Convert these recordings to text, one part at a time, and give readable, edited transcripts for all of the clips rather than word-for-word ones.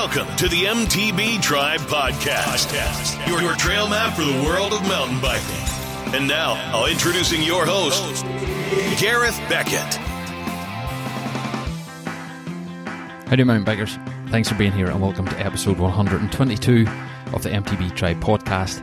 Welcome to the MTB Tribe Podcast, your trail map for the world of mountain biking. And now, introducing your host, Gareth Beckett. Howdy, mountain bikers. Thanks for being here and welcome to episode 122 of the MTB Tribe Podcast.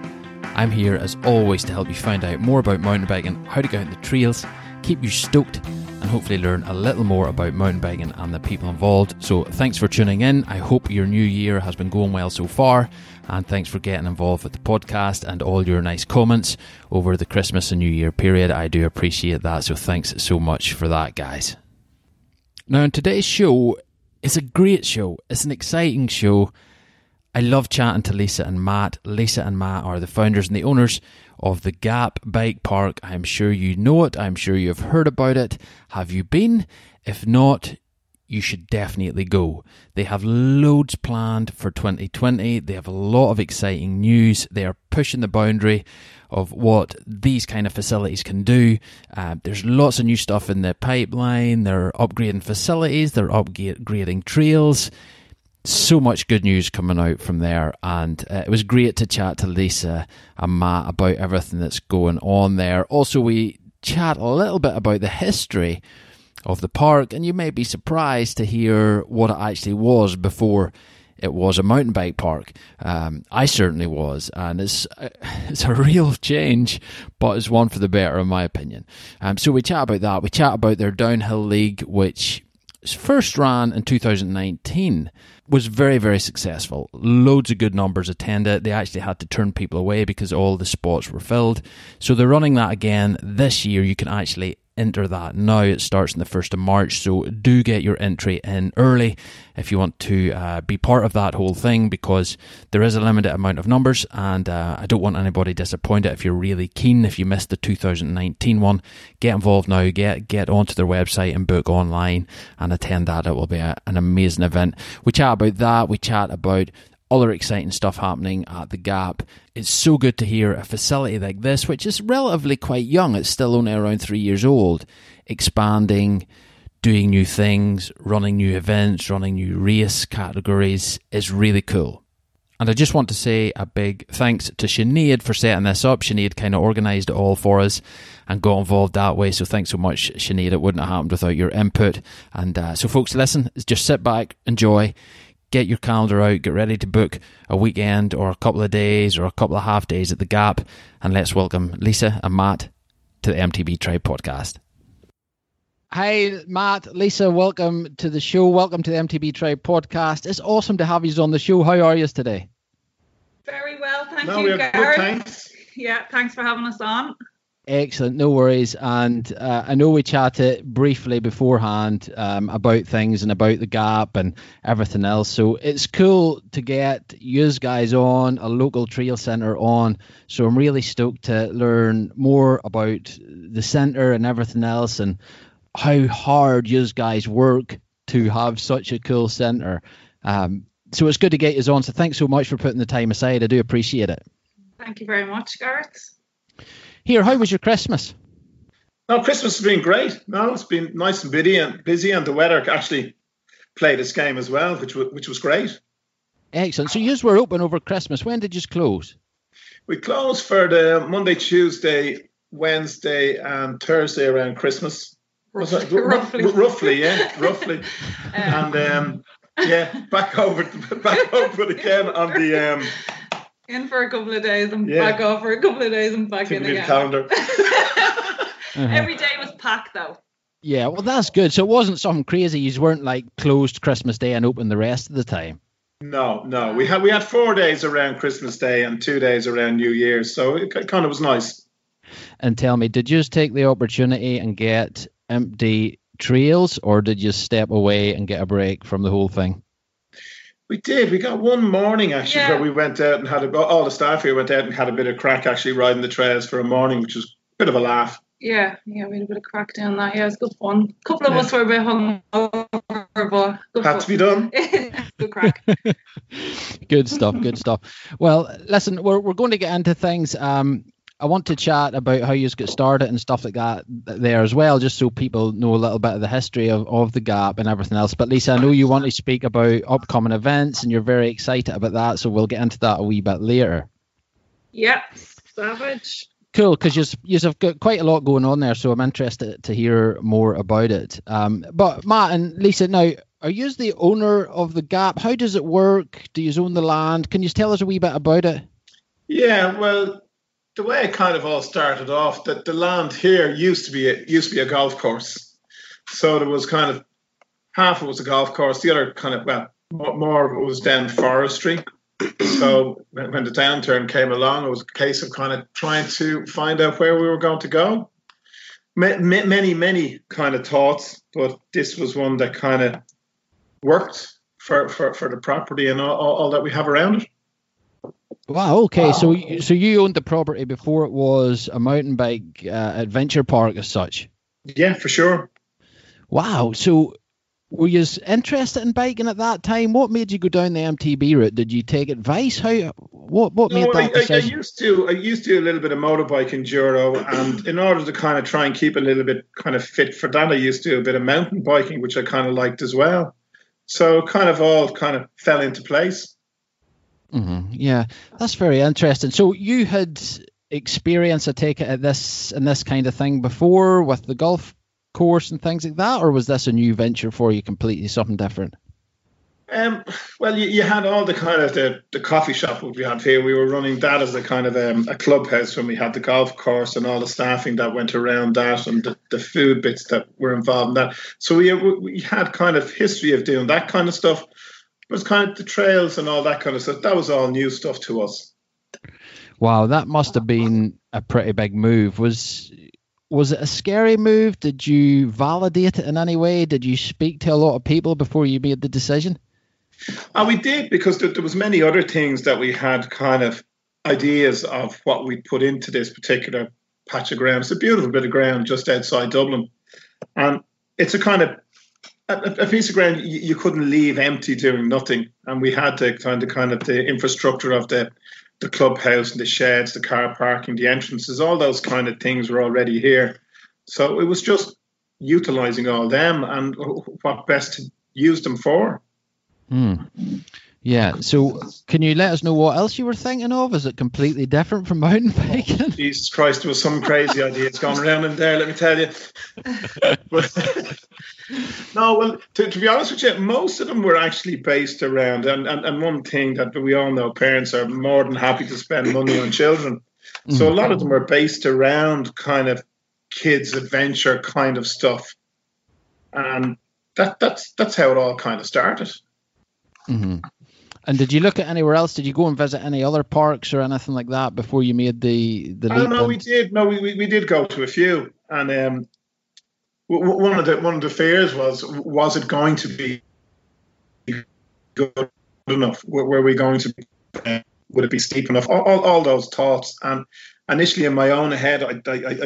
I'm here, as always, to help you find out more about mountain biking, how to get out on the trails, keep you stoked, and hopefully learn a little more about mountain biking and the people involved. So thanks for tuning in. I hope your new year has been going well so far, and thanks for getting involved with the podcast and all your nice comments over the Christmas and New Year period. I do appreciate that, so thanks so much for that, guys. Now, in today's show, it's a great show. It's an exciting show. I love chatting to Lisa and Matt. Lisa and Matt are the founders and the owners of the Gap Bike Park. I'm sure you know it. I'm sure you've heard about it. Have you been? If not, you should definitely go. They have loads planned for 2020. They have a lot of exciting news. They are pushing the boundary of what these kind of facilities can do. There's lots of new stuff in the pipeline. They're upgrading facilities. They're upgrading trails. So much good news coming out from there, and it was great to chat to Lisa and Matt about everything that's going on there. Also, we chat a little bit about the history of the park, and you may be surprised to hear what it actually was before it was a mountain bike park. I certainly was, and it's a real change, but it's one for the better, in my opinion. So we chat about that. We chat about their downhill league, which first ran in 2019, was very, very successful. Loads of good numbers attended. They actually had to turn people away because all the spots were filled. So they're running that again this year. You can actually enter that now. It starts on the 1st of March, so do get your entry in early if you want to be part of that whole thing, because there is a limited amount of numbers, and I don't want anybody disappointed if you're really keen. If you missed the 2019 one, get involved now. Get onto their website and book online and attend that. It will be an amazing event. We chat about that. We chat about other exciting stuff happening at the Gap. It's so good to hear a facility like this, which is relatively quite young, it's still only around 3 years old, expanding, doing new things, running new events, running new race categories is really cool. And I just want to say a big thanks to Sinead for setting this up. Sinead kind of organised it all for us and got involved that way. So thanks so much, Sinead. It wouldn't have happened without your input. And so folks, listen, just sit back, enjoy. Get your calendar out, get ready to book a weekend or a couple of days or a couple of half days at the Gap, and let's welcome Lisa and Matt to the MTB Tribe Podcast. Hi, Matt, Lisa, welcome to the show. Welcome to the MTB Tribe Podcast. It's awesome to have you on the show. How are you today? Very well, thank you, Gareth. Thanks. Yeah, thanks for having us on. Excellent, no worries. And I know we chatted briefly beforehand about things and about the Gap and everything else. So it's cool to get you guys on, a local trail centre on. So I'm really stoked to learn more about the centre and everything else and how hard you guys work to have such a cool centre. So it's good to get you on. So thanks so much for putting the time aside. I do appreciate it. Thank you very much, Gareth. Here, how was your Christmas? No, Christmas has been great. No, it's been nice and busy, and the weather actually played its game as well, which was great. Excellent. So yous were open over Christmas. When did yous close? We closed for the Monday, Tuesday, Wednesday, and Thursday around Christmas. Roughly. Back over again on the. In for a couple of days and back off for a couple of days and back in again. Calendar. Every day was packed though. Yeah, well that's good. So it wasn't something crazy. You weren't like closed Christmas Day and open the rest of the time. No. We had 4 days around Christmas Day and 2 days around New Year's. So it kind of was nice. And tell me, did you just take the opportunity and get empty trails, or did you step away and get a break from the whole thing? We did. We got one morning, actually, where we went out and had all the staff here went out and had a bit of crack, actually, riding the trails for a morning, which was a bit of a laugh. Yeah, we had a bit of crack down that. Yeah, it was good fun. A couple of us were a bit hungover, but good had fun. To be done. Good crack. Good stuff. Well, listen, we're going to get into things. I want to chat about how you got started and stuff like that there as well, just so people know a little bit of the history of the Gap and everything else. But Lisa, I know you want to speak about upcoming events and you're very excited about that, so we'll get into that a wee bit later. Yeah, savage. Cool, because you've got quite a lot going on there, so I'm interested to hear more about it. But Matt and Lisa, now, are you the owner of the Gap? How does it work? Do you own the land? Can you tell us a wee bit about it? Yeah, well, the way it kind of all started off, that the land here used to be a golf course. So there was kind of half of it was a golf course, the other kind of, well, more of it was then forestry. So when the downturn came along, it was a case of kind of trying to find out where we were going to go. Many kind of thoughts, but this was one that kind of worked for the property and all that we have around it. Wow, okay, so you owned the property before it was a mountain bike adventure park as such? Yeah, for sure. Wow, so were you interested in biking at that time? What made you go down the MTB route? Did you take advice? What made that decision? I used to do a little bit of motorbike enduro, and in order to kind of try and keep a little bit kind of fit for that, I used to do a bit of mountain biking, which I kind of liked as well. So kind of all kind of fell into place. Mm-hmm. Yeah, that's very interesting. So you had experience, I take it, at this kind of thing before with the golf course and things like that, or was this a new venture for you, completely something different? Well, you had all the kind of the coffee shop we had here. We were running that as a kind of a clubhouse when we had the golf course and all the staffing that went around that and the food bits that were involved in that. So we had kind of history of doing that kind of stuff. It was kind of the trails and all that kind of stuff. That was all new stuff to us. Wow, that must have been a pretty big move. Was it a scary move? Did you validate it in any way? Did you speak to a lot of people before you made the decision? We did, because there was many other things that we had kind of ideas of what we put into this particular patch of ground. It's a beautiful bit of ground just outside Dublin. And it's a kind of a piece of ground you couldn't leave empty doing nothing, and we had to kind of the infrastructure of the clubhouse and the sheds, the car parking, the entrances, all those kind of things were already here. So it was just utilising all them and what best to use them for. Mm. Yeah, so can you let us know what else you were thinking of? Is it completely different from mountain biking? Oh, Jesus Christ, there was some crazy ideas going around in there, let me tell you. But, no, well, to be honest with you, most of them were actually based around, and one thing that we all know, parents are more than happy to spend money on children. So a lot of them were based around kind of kids' adventure kind of stuff. And that's how it all kind of started. Mm-hmm. And did you look at anywhere else? Did you go and visit any other parks or anything like that before you made the leap? No, we did. No, we did go to a few. And one of the fears was it going to be good enough? Were we going to? Would it be steep enough? All those thoughts. And initially, in my own head, I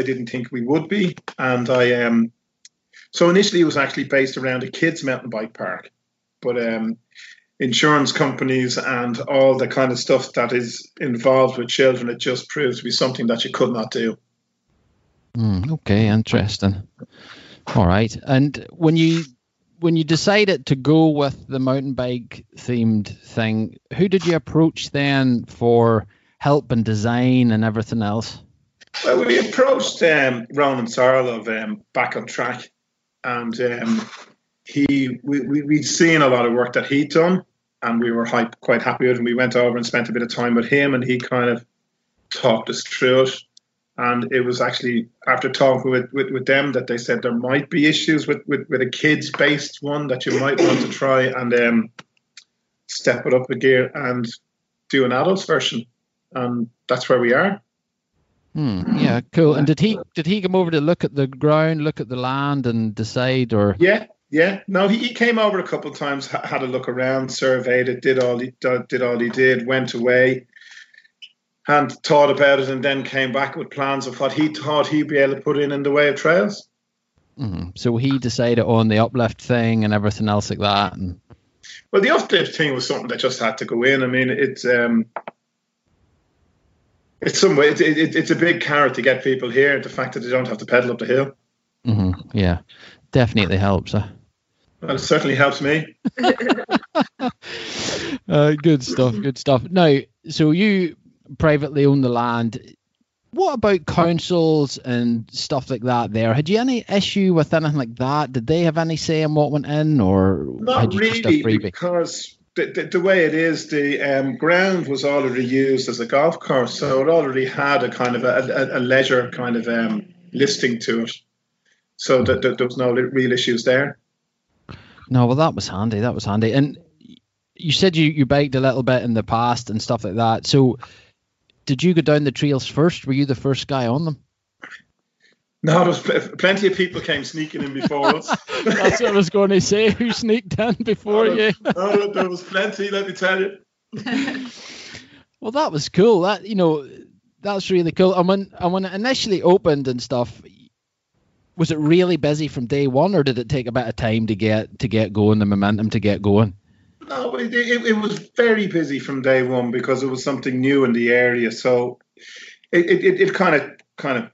didn't think we would be. And so initially, it was actually based around a kids' mountain bike park, but insurance companies and all the kind of stuff that is involved with children, it just proves to be something that you could not do. Okay, interesting. All right. And when you decided to go with the mountain bike themed thing, who did you approach then for help and design and everything else? Well, we approached Roman Sarlov of Back on Track, and we'd seen a lot of work that he'd done, and we were quite happy with it. And we went over and spent a bit of time with him, and he kind of talked us through it. And it was actually after talking with them that they said there might be issues with a kids-based one that you might want to try and step it up a gear and do an adult version. And that's where we are. Yeah, cool. And did he come over to look at the ground, look at the land, and decide, or? Yeah, no, he came over a couple of times, had a look around, surveyed it, did all he did, went away and thought about it, and then came back with plans of what he thought he'd be able to put in the way of trails. Mm-hmm. So he decided on the uplift thing and everything else like that. And... Well, the uplift thing was something that just had to go in. I mean, it's It's a big carrot to get people here. The fact that they don't have to pedal up the hill. Mm-hmm. Yeah, definitely helps. Well, it certainly helps me. Good stuff. Good stuff. Now, so you privately own the land. What about councils and stuff like that there? Had you any issue with anything like that? Did they have any say in what went in, or not really? Because the way it is, the ground was already used as a golf course, so it already had a kind of a leisure kind of listing to it. So there was no real issues there. No, well, that was handy. That was handy. And you said you biked a little bit in the past and stuff like that. So did you go down the trails first? Were you the first guy on them? No, there's plenty of people came sneaking in before us. That's what I was going to say. Who sneaked in before you? No, there was plenty, let me tell you. Well, that was cool. That, you know, that's really cool. And when it initially opened and stuff, was it really busy from day one, or did it take a bit of time to get going, the momentum to get going? No, it was very busy from day one because it was something new in the area. So it kind of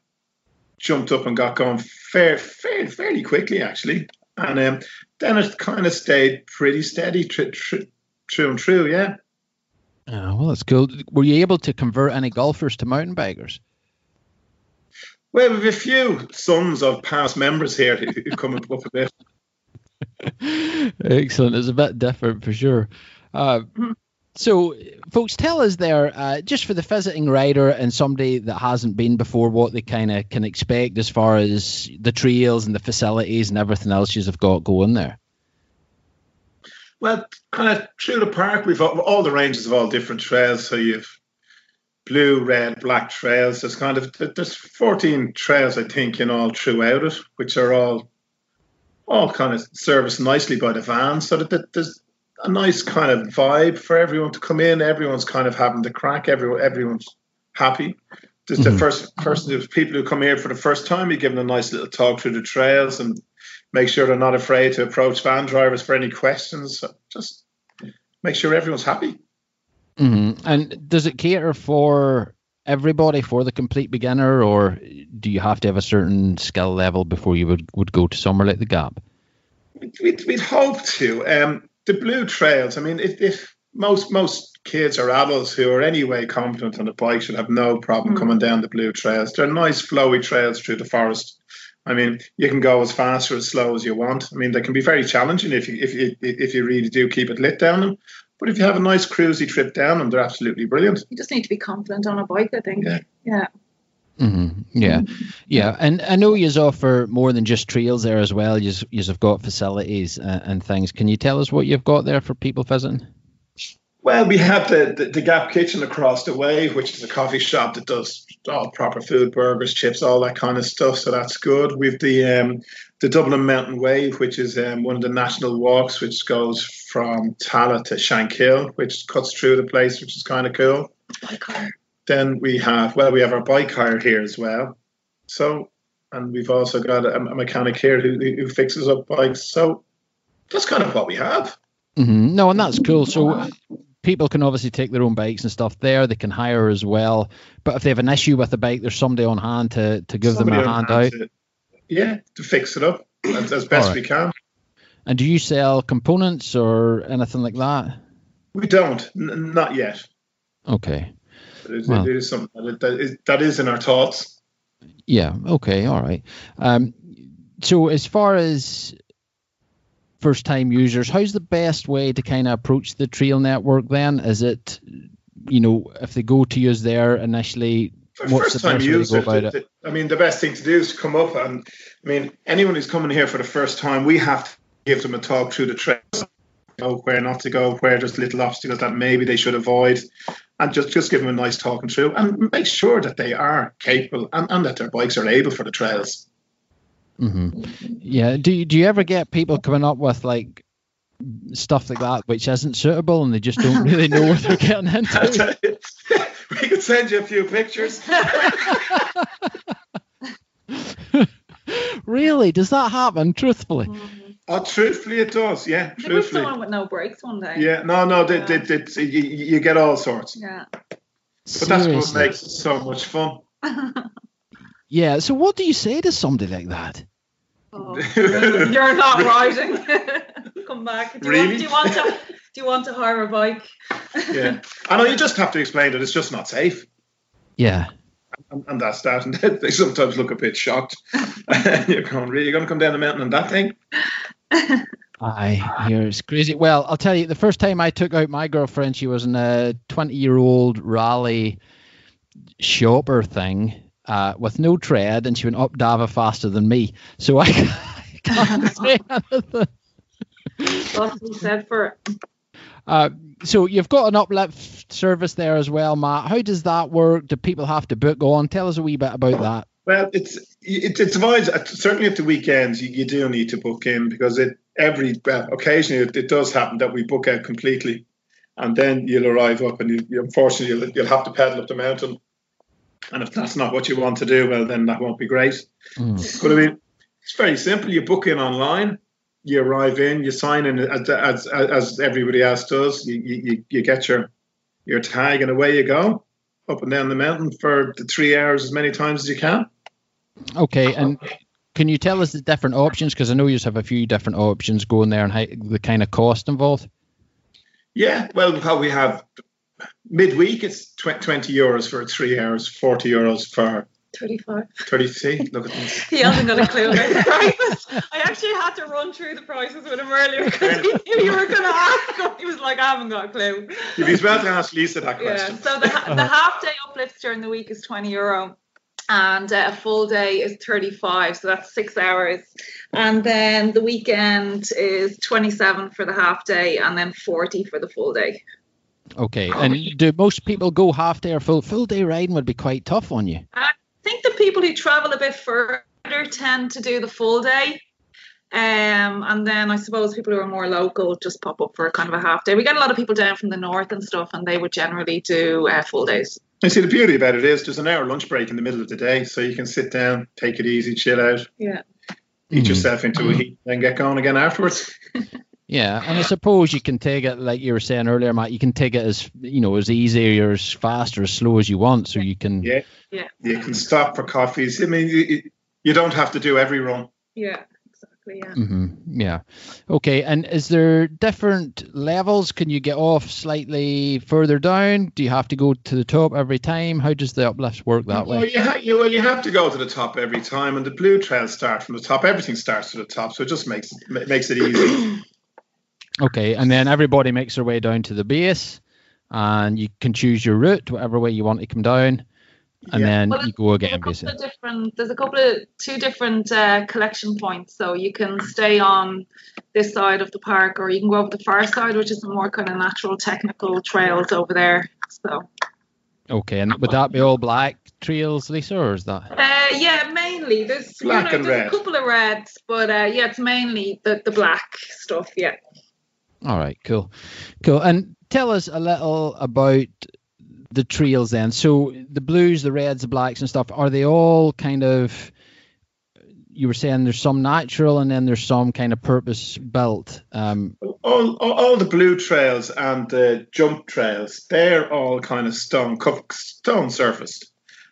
jumped up and got going fairly quickly, actually. And then it kind of stayed pretty steady true and true, yeah. Oh, well, that's cool. Were you able to convert any golfers to mountain bikers? Well, we have a few sons of past members here who come up a bit. Excellent. It's a bit different for sure. So, folks, tell us there, just for the visiting rider and somebody that hasn't been before, what they kind of can expect as far as the trails and the facilities and everything else you've got going there. Well, kind of through the park, we've all the ranges of all different trails. So you've blue, red, black trails. There's 14 trails, I think, in all throughout it, which are all kind of serviced nicely by the van, so that there's a nice kind of vibe for everyone to come in. Everyone's kind of having the crack. Everyone's happy. Just the first people who come here for the first time, you give them a nice little talk through the trails and make sure they're not afraid to approach van drivers for any questions. So just make sure everyone's happy. Mm-hmm. And does it cater for everybody, for the complete beginner, or do you have to have a certain skill level before you would go to somewhere like the Gap? We'd hope to. The blue trails, I mean, if most kids or adults who are anyway competent on the bike should have no problem coming down the blue trails. They're nice flowy trails through the forest. I mean, you can go as fast or as slow as you want. I mean, they can be very challenging if you really do keep it lit down them. But if you have a nice cruisy trip down them, they're absolutely brilliant. You just need to be confident on a bike, I think. Yeah. Mm-hmm. Yeah. Yeah. And I know you offer more than just trails there as well. You've got facilities and things. Can you tell us what you've got there for people visiting? Well, we have the Gap Kitchen across the way, which is a coffee shop that does all proper food, burgers, chips, all that kind of stuff. So that's good. We've the Dublin Mountain Way, which is one of the national walks, which goes from Tala to Shankill, which cuts through the place, which is kind of cool. Bike hire. Then we have our bike hire here as well. So, and we've also got a mechanic here who fixes up bikes. So that's kind of what we have. Mm-hmm. No, and that's cool. So people can obviously take their own bikes and stuff there. They can hire as well. But if they have an issue with the bike, there's somebody on hand to give somebody them a hand out. To fix it up as best we can. And do you sell components or anything like that? We don't. Not yet. Okay. It is something that is in our thoughts. Yeah. Okay. All right. So as far as first-time users, how's the best way to kind of approach the trail network then? Is it, you know, if they go to use there initially, what's the best way to go about it? I mean, the best thing to do is to come up and, I mean, anyone who's coming here for the first time, we have to give them a talk through the trails, you know, where not to go, where there's little obstacles that maybe they should avoid, and just give them a nice talking through and make sure that they are capable and that their bikes are able for the trails. Mm-hmm. Yeah. Do you ever get people coming up with like stuff like that which isn't suitable and they just don't really know what they're getting into? We could send you a few pictures. Really? Does that happen? Truthfully? Truthfully, it does. Yeah. There was someone with no brakes one day. Yeah. No. They you get all sorts. Yeah. But that's what makes it so much fun. Yeah, so what do you say to somebody like that? Oh, you're not riding. Come back. Do you want to hire a bike? Yeah. I know, you just have to explain that it's just not safe. Yeah. And that's that. And they sometimes look a bit shocked. You're going, really? You're going to come down the mountain on that thing? Aye, it's crazy. Well, I'll tell you, the first time I took out my girlfriend, she was in a 20-year-old rally shopper thing with no tread, and she went up Dava faster than me. So I can't say anything. That's what he said for it. So you've got an uplift service there as well, Matt. How does that work? Do people have to book on? Tell us a wee bit about that. Well, it divides, certainly at the weekends, you do need to book in, because occasionally it does happen that we book out completely, and then you'll arrive up and unfortunately you'll have to pedal up the mountain, and if that's not what you want to do, well, then that won't be great. Mm. But I mean, it's very simple. You book in online, you arrive in, you sign in as everybody else does, you get your tag, and away you go up and down the mountain for the 3 hours as many times as you can. Okay, and can you tell us the different options? Because I know you have a few different options going there, and how, the kind of cost involved. Yeah, well, we have midweek, it's 20 euros for 3 hours, 40 euros for 35. 33, look at this. He hasn't got a clue about the prices. I actually had to run through the prices with him earlier because he knew you were going to ask him. He was like, I haven't got a clue. You'd be well to ask Lisa that question. Yeah, so the half-day uplift during the week is 20 euro. And a full day is 35, so that's 6 hours. And then the weekend is 27 for the half day, and then 40 for the full day. Okay, and do most people go half day or full? Full day riding would be quite tough on you. I think the people who travel a bit further tend to do the full day. And then I suppose people who are more local just pop up for kind of a half day. We get a lot of people down from the north and stuff, and they would generally do full days. And see, the beauty about it is there's an hour lunch break in the middle of the day, so you can sit down, take it easy, chill out, eat yourself into a heat, then get going again afterwards. Yeah, and I suppose you can take it, like you were saying earlier, Matt, you can take it as, you know, as easy or as fast or as slow as you want, so you can... Yeah. You can stop for coffees. I mean, you don't have to do every run. Yeah. Yeah. Mm-hmm. Yeah. Okay. And is there different levels? Can you get off slightly further down? Do you have to go to the top every time? How does the uplift work that way? You have to go to the top every time, and the blue trails start from the top. Everything starts from the top, so it just makes it easy. Okay. And then everybody makes their way down to the base, and you can choose your route, whatever way you want to come down. And then you go again, basically. There's two different collection points. So you can stay on this side of the park, or you can go over the far side, which is the more kind of natural technical trails over there. So. Okay, and would that be all black trails, Lisa, or is that? Yeah, mainly. There's black and red. There's a couple of reds, but it's mainly the black stuff. Yeah. All right, cool. And tell us a little about the trails then. So the blues, the reds, the blacks and stuff, are they all kind of, you were saying there's some natural and then there's some kind of purpose built? All the blue trails and the jump trails, they're all kind of stone surfaced,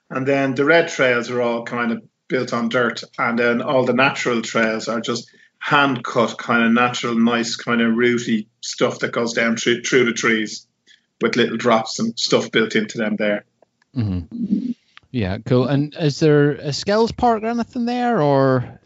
and then the red trails are all kind of built on dirt, and then all the natural trails are just hand cut kind of natural, nice kind of rooty stuff that goes down through the trees, with little drops and stuff built into them there. Mm-hmm. Yeah, cool. And is there a skills park or anything there, or?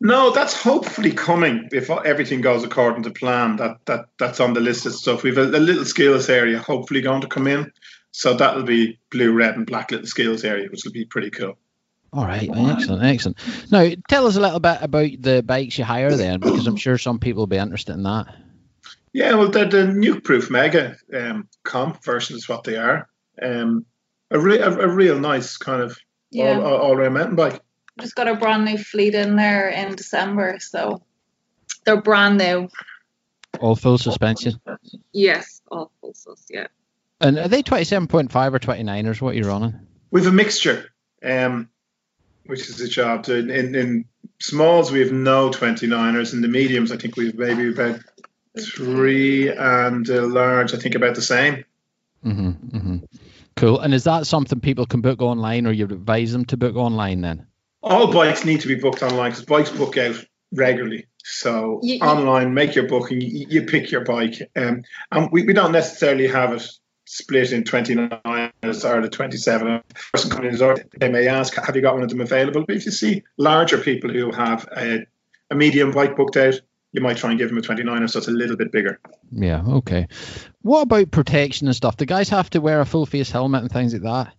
No, that's hopefully coming if everything goes according to plan. That's on the list of stuff. We've a little skills area hopefully going to come in, so that'll be blue, red, and black little skills area, which will be pretty cool. All right, excellent. Now, tell us a little bit about the bikes you hire then, because I'm sure some people will be interested in that. Yeah, well, they're the Nukeproof Mega comp version is what they are. A real nice kind of all-round mountain bike. Just got a brand new fleet in there in December, so they're brand new. All full suspension? Yes, all full suspension, yeah. And are they 27.5 or 29ers? What are you running? We have a mixture, which is a job. In smalls, we have no 29ers. In the mediums, I think we have maybe about... 3, and large, I think about the same. Mm-hmm, mm-hmm. Cool. And is that something people can book online, or you advise them to book online then? All bikes need to be booked online because bikes book out regularly. So online, make your booking, you pick your bike. And we don't necessarily have it split in 29th or the 27th. The person coming in, they may ask, have you got one of them available? But if you see larger people who have a medium bike booked out, you might try and give them a 29er, so it's a little bit bigger. Yeah, okay. What about protection and stuff? Do guys have to wear a full-face helmet and things like that?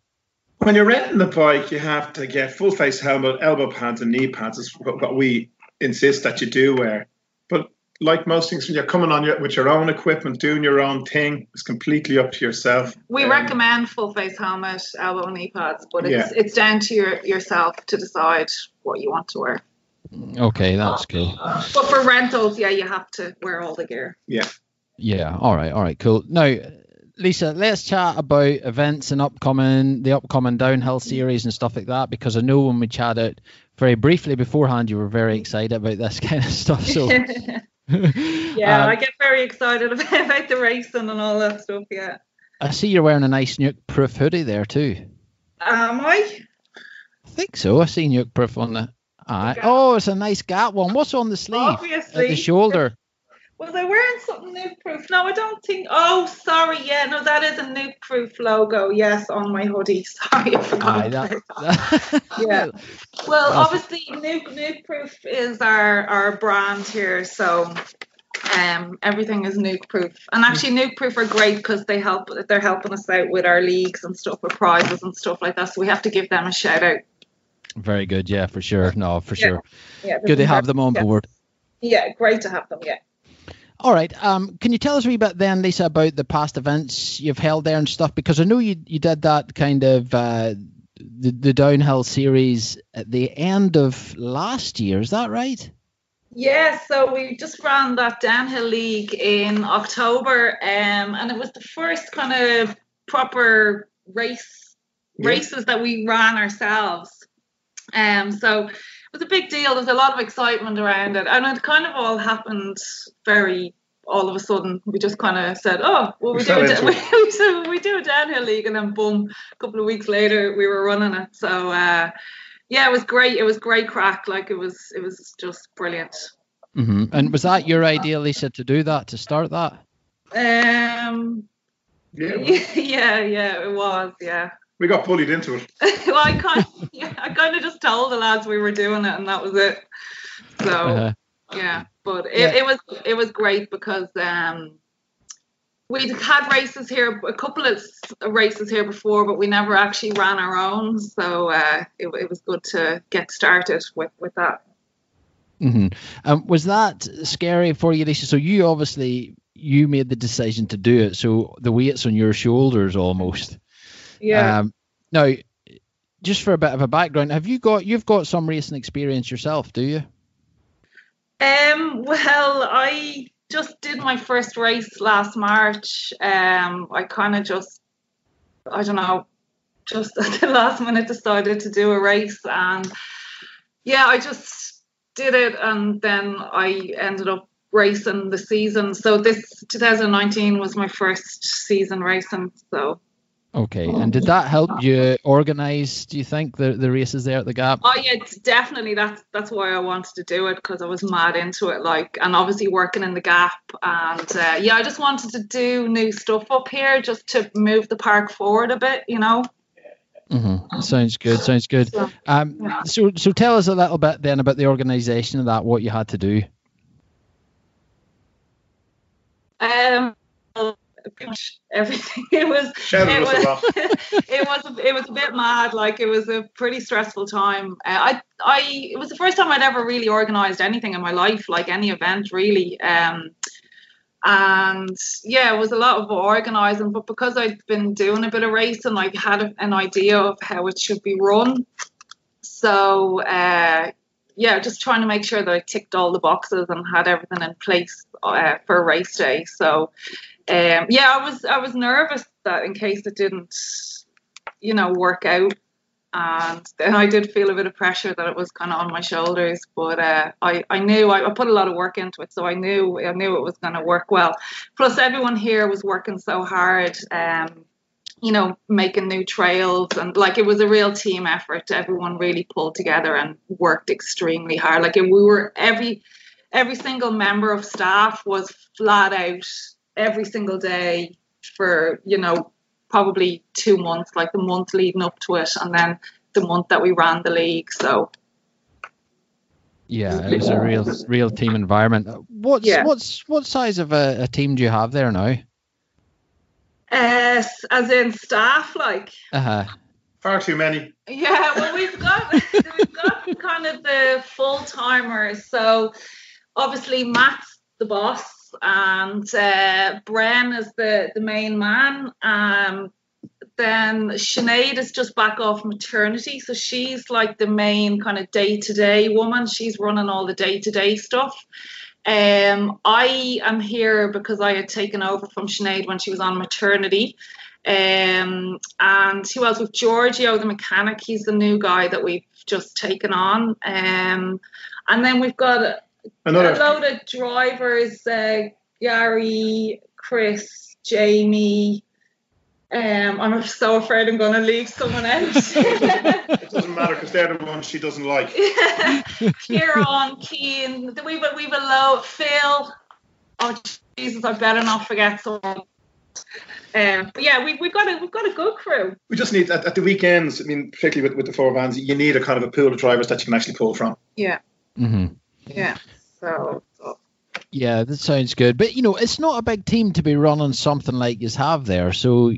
When you're renting the bike, you have to get full-face helmet, elbow pads and knee pads. It's what we insist that you do wear. But like most things, when you're coming on with your own equipment, doing your own thing, it's completely up to yourself. We recommend full-face helmet, elbow and knee pads, but it's down to yourself to decide what you want to wear. Okay, that's cool. But for rentals, you have to wear all the gear. Yeah. All right, cool. Now, Lisa, let's chat about events and the upcoming downhill series and stuff like that, because I know when we chatted very briefly beforehand, you were very excited about this kind of stuff. So I get very excited about the racing and all that stuff. Yeah. I see you're wearing a nice Nukeproof hoodie there too. Am I? I think so. I see Nukeproof on that. Right. Oh, it's a nice Gap one. What's on the sleeve? Obviously. At the shoulder. Well, they're wearing something Nukeproof. No, I don't think. Oh, sorry. Yeah, no, that is a Nukeproof logo. Yes, on my hoodie. Sorry, I forgot. That. Yeah. Well, obviously, Nukeproof is our brand here, so everything is Nukeproof. And actually, Nukeproof are great because they're helping us out with our leagues and stuff, with prizes and stuff like that. So we have to give them a shout out. Very good, yeah, for sure. No, for sure. Yeah, good to have them on board. Yeah, great to have them, yeah. All right. Can you tell us a wee bit then, Lisa, about the past events you've held there and stuff? Because I know you did that kind of the downhill series at the end of last year. Is that right? Yeah, so we just ran that downhill league in October, and it was the first kind of proper races that we ran ourselves. So it was a big deal. There's a lot of excitement around it, and it kind of all happened very all of a sudden. We just kind of said, "Oh, well, we do a downhill league," and then boom, a couple of weeks later, we were running it. So it was great. It was great crack. Like it was just brilliant. Mm-hmm. And was that your idea, Lisa, to do that, to start that? Yeah, it was. Yeah. We got bullied into it. Well, I kind of just told the lads we were doing it, and that was it. So, but it was great because we'd had races here, a couple of races here before, but we never actually ran our own. So it was good to get started with that. Mm-hmm. Was that scary for you, Lisa? So you obviously made the decision to do it. So the weight's on your shoulders almost. Yeah. Now, just for a bit of a background, have you got some racing experience yourself? Do you? Well, I just did my first race last March. I kind of just, I don't know, just at the last minute decided to do a race, and I just did it, and then I ended up racing the season. So this 2019 was my first season racing. So. Okay, and did that help you organise, do you think, the races there at the Gap? Oh, yeah, definitely. That's why I wanted to do it, because I was mad into it, like, and obviously working in the Gap. And, I just wanted to do new stuff up here just to move the park forward a bit, you know. Mm-hmm. Sounds good. So, so tell us a little bit then about the organisation of that, what you had to do. Pretty much everything. It was a bit mad. Like, it was a pretty stressful time. It was the first time I'd ever really organised anything in my life, like any event really. And it was a lot of organising. But because I'd been doing a bit of racing, I had an idea of how it should be run. So just trying to make sure that I ticked all the boxes and had everything in place for race day. So. I was nervous that in case it didn't, work out, and then I did feel a bit of pressure that it was kind of on my shoulders. But I knew I put a lot of work into it, so I knew it was going to work well. Plus, everyone here was working so hard. you know, making new trails, and like it was a real team effort. Everyone really pulled together and worked extremely hard. Like we were every single member of staff was flat out every single day for, you know, probably 2 months, like the month leading up to it, and then the month that we ran the league. So yeah, it was a real team environment. What size of a team do you have there now? As in staff, like? Far too many. Yeah, well, we've got kind of the full-timers. So, obviously, Matt's the boss, and Bren is the main man. Then Sinead is just back off maternity, so she's like the main kind of day-to-day woman. She's running all the day-to-day stuff. I am here because I had taken over from Sinead when she was on maternity. And who else? With Giorgio, the mechanic, he's the new guy that we've just taken on. And then we've got a load of drivers, Gary, Chris, Jamie. I'm so afraid I'm going to leave someone out. It doesn't matter because they're the ones she doesn't like. Kieran, Keane, we've a low Phil. Oh Jesus, I better not forget someone. But yeah, we've got a good crew. We just need at the weekends. I mean, particularly with the four vans, you need a kind of a pool of drivers that you can actually pull from. Yeah. Mm-hmm. Yeah. So. Yeah, that sounds good. But you know, it's not a big team to be running something like you have there. So.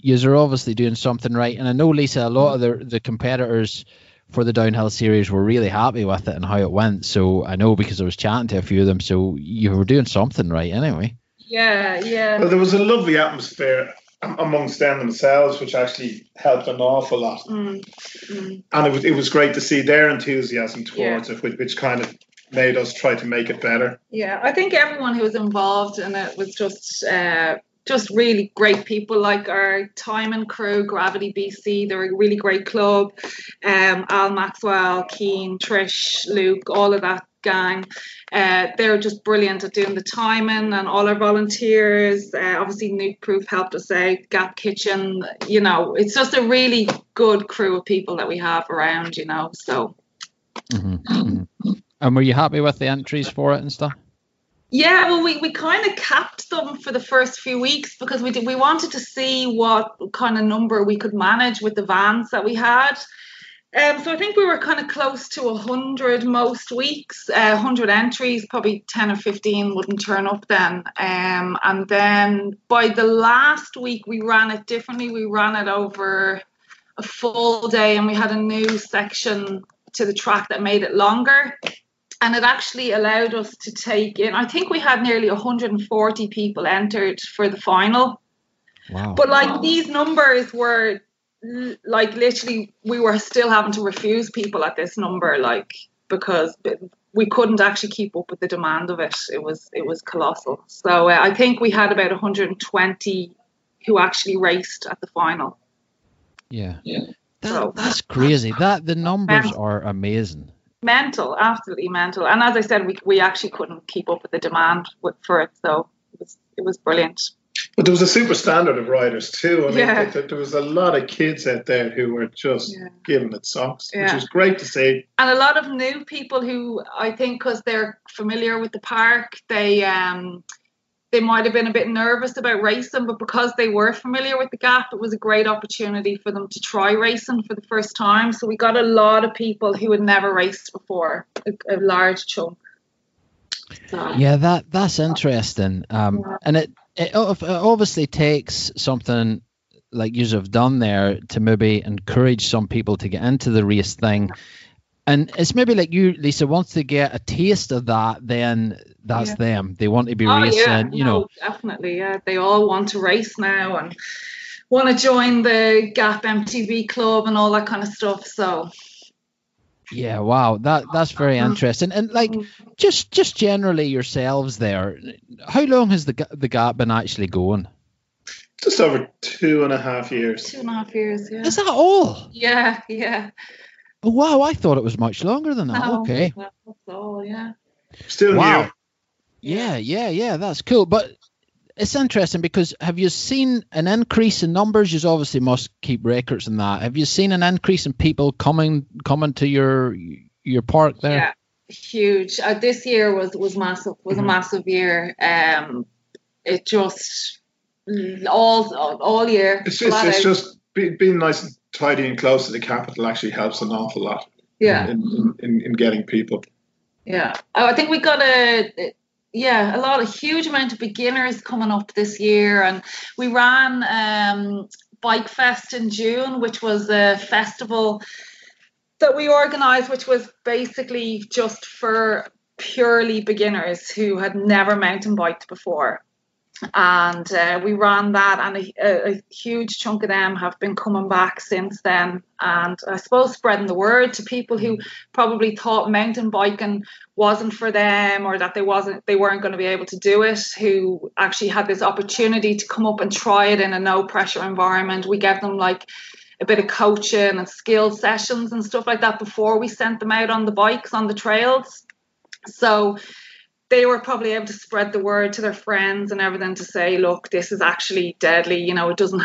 Yous are obviously doing something right, and I know, Lisa, a lot of the competitors for the downhill series were really happy with it and how it went, so I know because I was chatting to a few of them, so you were doing something right anyway. Yeah. Well, there was a lovely atmosphere amongst them themselves, which actually helped an awful lot. And it was great to see their enthusiasm towards it, which kind of made us try to make it better. Yeah, I think everyone who was involved in it was just really great people, like our time and crew, Gravity BC. They're a really great club. Al Maxwell, Keane, Trish, Luke, all of that gang. They're just brilliant at doing the timing, and all our volunteers. Obviously, Nukeproof helped us out, Gap Kitchen. You know, it's just a really good crew of people that we have around, you know. So. Mm-hmm. And were you happy with the entries for it and stuff? Yeah, well, we kind of capped them for the first few weeks because we wanted to see what kind of number we could manage with the vans that we had. So I think we were kind of close to 100 most weeks, 100 entries, probably 10 or 15 wouldn't turn up then. And then by the last week, we ran it differently. We ran it over a full day, and we had a new section to the track that made it longer. And it actually allowed us to take in, I think we had nearly 140 people entered for the final. Wow. But like these numbers were like literally we were still having to refuse people at this number, like because we couldn't actually keep up with the demand of it. It was colossal. So I think we had about 120 who actually raced at the final. Yeah. That's crazy. That the numbers are amazing. Mental, absolutely mental. And as I said, we actually couldn't keep up with the demand for it, so it was brilliant. But there was a super standard of riders too. I mean, there was a lot of kids out there who were just giving it socks, which was great to see. And a lot of new people who I think because they're familiar with the park, they might have been a bit nervous about racing, but because they were familiar with the gap, it was a great opportunity for them to try racing for the first time. So we got a lot of people who had never raced before, a large chunk. So. Yeah, that's interesting. And it obviously takes something like you have done there to maybe encourage some people to get into the race thing. And it's maybe like you, Lisa, once they get a taste of that, then that's them. They want to be racing, you know. Definitely, yeah. They all want to race now and want to join the Gap MTB club and all that kind of stuff. So, yeah, wow, that's very interesting. And like, just generally yourselves there, how long has the Gap been actually going? Just over 2.5 years. 2.5 years, yeah. Is that all? Yeah. Oh, wow, I thought it was much longer than that. No, okay. That's all, yeah. Still new. Wow. Yeah, that's cool. But it's interesting because have you seen an increase in numbers? You obviously must keep records in that. Have you seen an increase in people coming to your park there? Yeah, huge. This year was massive. Was a massive year. It just all year. It's just being nice and tidy and close to the capital actually helps an awful lot. Yeah. In getting people. Yeah, I think we got a huge amount of beginners coming up this year, and we ran Bike Fest in June, which was a festival that we organised, which was basically just for purely beginners who had never mountain biked before. And we ran that, and a huge chunk of them have been coming back since then, and I suppose spreading the word to people who probably thought mountain biking wasn't for them, or that they weren't going to be able to do it, who actually had this opportunity to come up and try it in a no pressure environment. We gave them like a bit of coaching and skill sessions and stuff like that before we sent them out on the bikes on the trails, so they were probably able to spread the word to their friends and everything to say, look, this is actually deadly. You know, it doesn't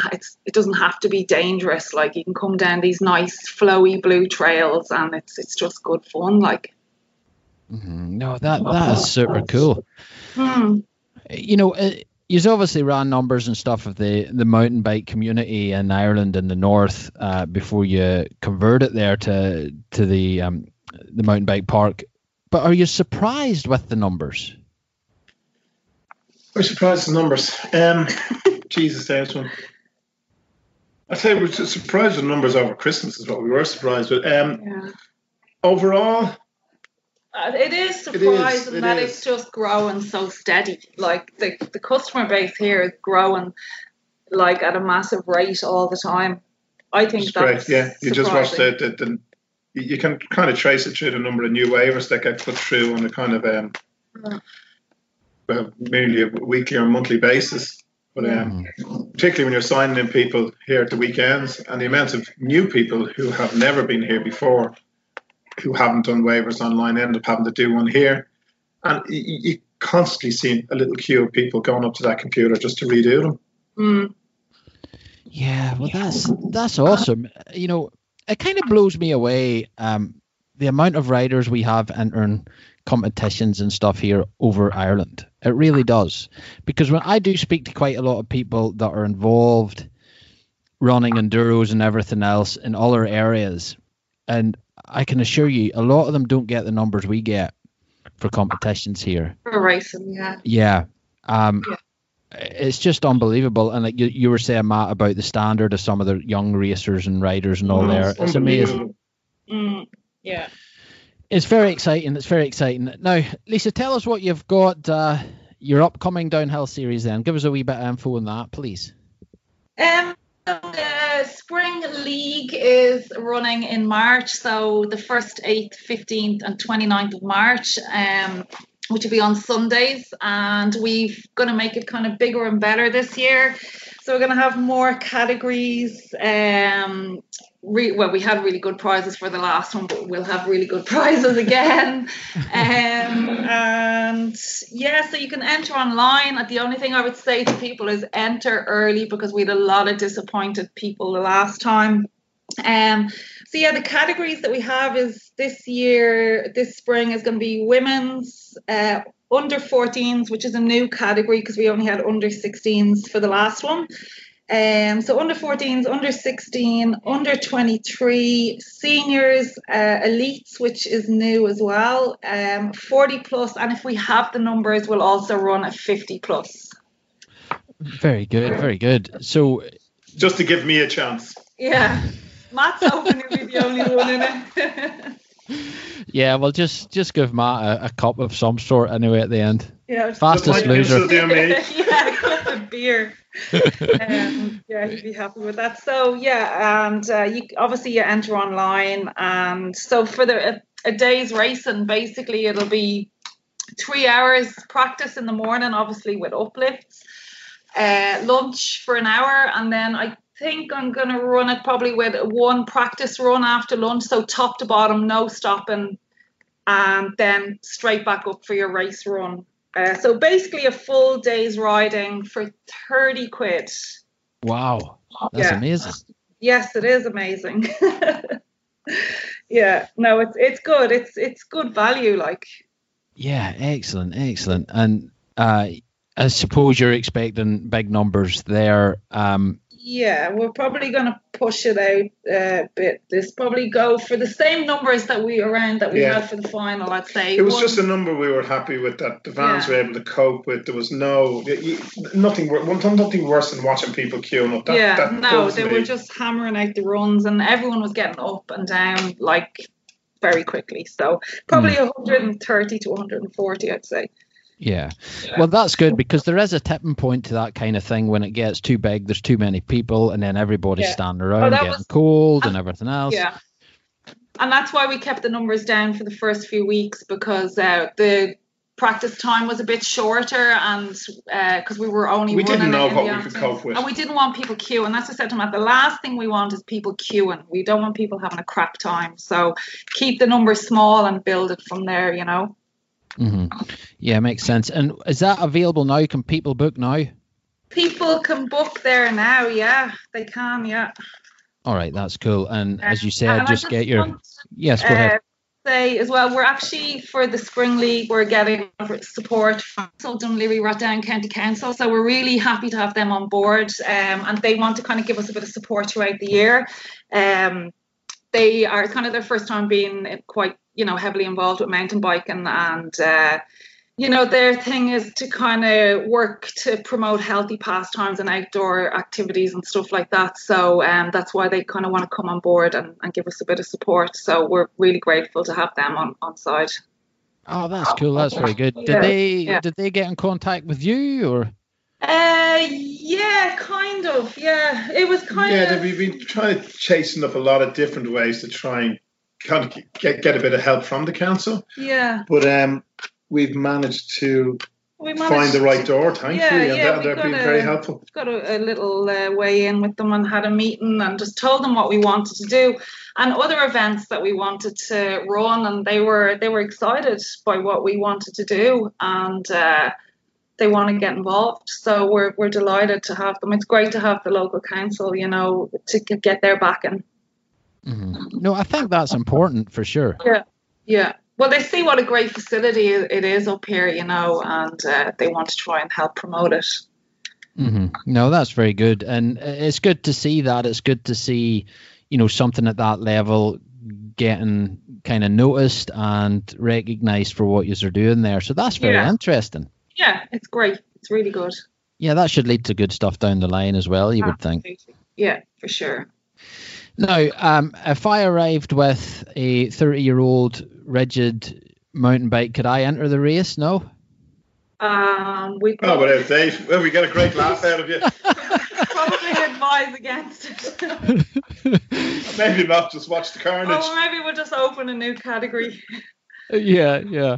have to be dangerous. Like, you can come down these nice flowy blue trails, and it's just good fun. Like, no, that is super cool. Mm. You know, you obviously ran numbers and stuff of the mountain bike community in Ireland in the north before you convert it there to the mountain bike park. But are you surprised with the numbers? We're surprised at the numbers. Jesus, that's one. I'd say we're surprised with numbers over Christmas is what we were surprised with. Overall, it is surprising that it's just growing so steady. Like, the customer base here is growing like at a massive rate all the time. I think it's that's great. Yeah, you surprising. Just watched the you can kind of trace it through the number of new waivers that get put through on a kind of mainly a weekly or monthly basis. But particularly when you're signing in people here at the weekends, and the amount of new people who have never been here before, who haven't done waivers online, end up having to do one here. And you constantly see a little queue of people going up to that computer just to redo them. Mm. Yeah, well, that's awesome. You know, it kind of blows me away the amount of riders we have entering competitions and stuff here over Ireland. It really does. Because when I do speak to quite a lot of people that are involved running enduros and everything else in other areas, and I can assure you a lot of them don't get the numbers we get for competitions here. For racing, yeah. Yeah. Yeah. It's just unbelievable, and like you were saying, Matt, about the standard of some of the young racers and riders and all there. It's amazing. Mm, yeah, it's very exciting. It's very exciting. Now, Lisa, tell us what you've got your upcoming downhill series. Then give us a wee bit of info on that, please. The Spring League is running in March, so the 1st, 8th, 15th, and 29th of March. Which will be on Sundays, and we're going to make it kind of bigger and better this year. So we're going to have more categories. We had really good prizes for the last one, but we'll have really good prizes again. And yeah, so you can enter online. The only thing I would say to people is enter early, because we had a lot of disappointed people the last time. So yeah, the categories that we have is this spring is going to be women's under 14s, which is a new category because we only had under 16s for the last one. So under 14s, under 16, under 23, seniors, elites, which is new as well, 40 plus, and if we have the numbers, we'll also run a 50 plus. Very good, very good. So just to give me a chance. Yeah. Matt's hoping he'll be the only one in it. Yeah, well, just give Matt a cup of some sort anyway at the end. Yeah, fastest loser. Yeah, a cup of beer. Yeah, he'd be happy with that. So yeah, and you enter online, and so for the a day's racing, basically it'll be 3 hours practice in the morning, obviously with uplifts, lunch for an hour, and then I think I'm going to run it probably with one practice run after lunch, so top to bottom, no stopping, and then straight back up for your race run So basically a full day's riding for 30 quid. Wow. That's amazing. Yes, it is amazing. Yeah, no, it's good. It's good value, like. Yeah, excellent, excellent. And I suppose you're expecting big numbers there. Yeah, we're probably going to push it out a bit. Let's probably go for the same numbers that we had for the final, I'd say. It was just a number we were happy with, that the vans were able to cope with. There was nothing worse than watching people queuing up. They were just hammering out the runs, and everyone was getting up and down, like, very quickly. So probably 130 to 140, I'd say. Yeah. Well, that's good, because there is a tipping point to that kind of thing when it gets too big. There's too many people, and then everybody's standing around getting cold and everything else. Yeah. And that's why we kept the numbers down for the first few weeks, because the practice time was a bit shorter, and because we didn't know what we could cope with, and we didn't want people queuing. That's what I said to Matt, the last thing we want is people queuing. We don't want people having a crap time. So keep the numbers small and build it from there, you know. Mm-hmm. Yeah, makes sense. And is that available now? Can people book now? People can book there now. Yeah, they can. Yeah. All right, that's cool. And as you said, just get your. Yes, go ahead. Say as well, we're actually, for the Spring League, we're getting support from Dún Laoghaire–Rathdown County Council, so we're really happy to have them on board, and they want to kind of give us a bit of support throughout the year. They are kind of their first time being quite, you know, heavily involved with mountain biking, and you know, their thing is to kind of work to promote healthy pastimes and outdoor activities and stuff like that. So that's why they kind of want to come on board and give us a bit of support. So we're really grateful to have them on side. Oh, that's cool. That's very good. Did they get in contact with you, or? Yeah, kind of. Yeah, it was kind of. Yeah, we've been trying to chasing up a lot of different ways to try and kind of get a bit of help from the council. Yeah. But we've managed to find the right door, thankfully, and they're being very helpful. Got a little way in with them and had a meeting and just told them what we wanted to do and other events that we wanted to run, and they were excited by what we wanted to do, and they want to get involved. So we're delighted to have them. It's great to have the local council, you know, to get their backing. Mm-hmm. No, I think that's important for sure. Yeah, yeah. Well, they see what a great facility it is up here, you know, and they want to try and help promote it. Mm-hmm. No, that's very good. And it's good to see that. It's good to see, you know, something at that level getting kind of noticed and recognised for what you're doing there. So that's very interesting. Yeah, it's great. It's really good. Yeah, that should lead to good stuff down the line as well, you would think. Yeah, for sure. Now, if I arrived with a 30-year-old rigid mountain bike, could I enter the race? No? Whatever, Dave. Well, we get a great laugh out of you. Probably advise against it. Maybe not, just watch the carnage. Or maybe we'll just open a new category. Yeah.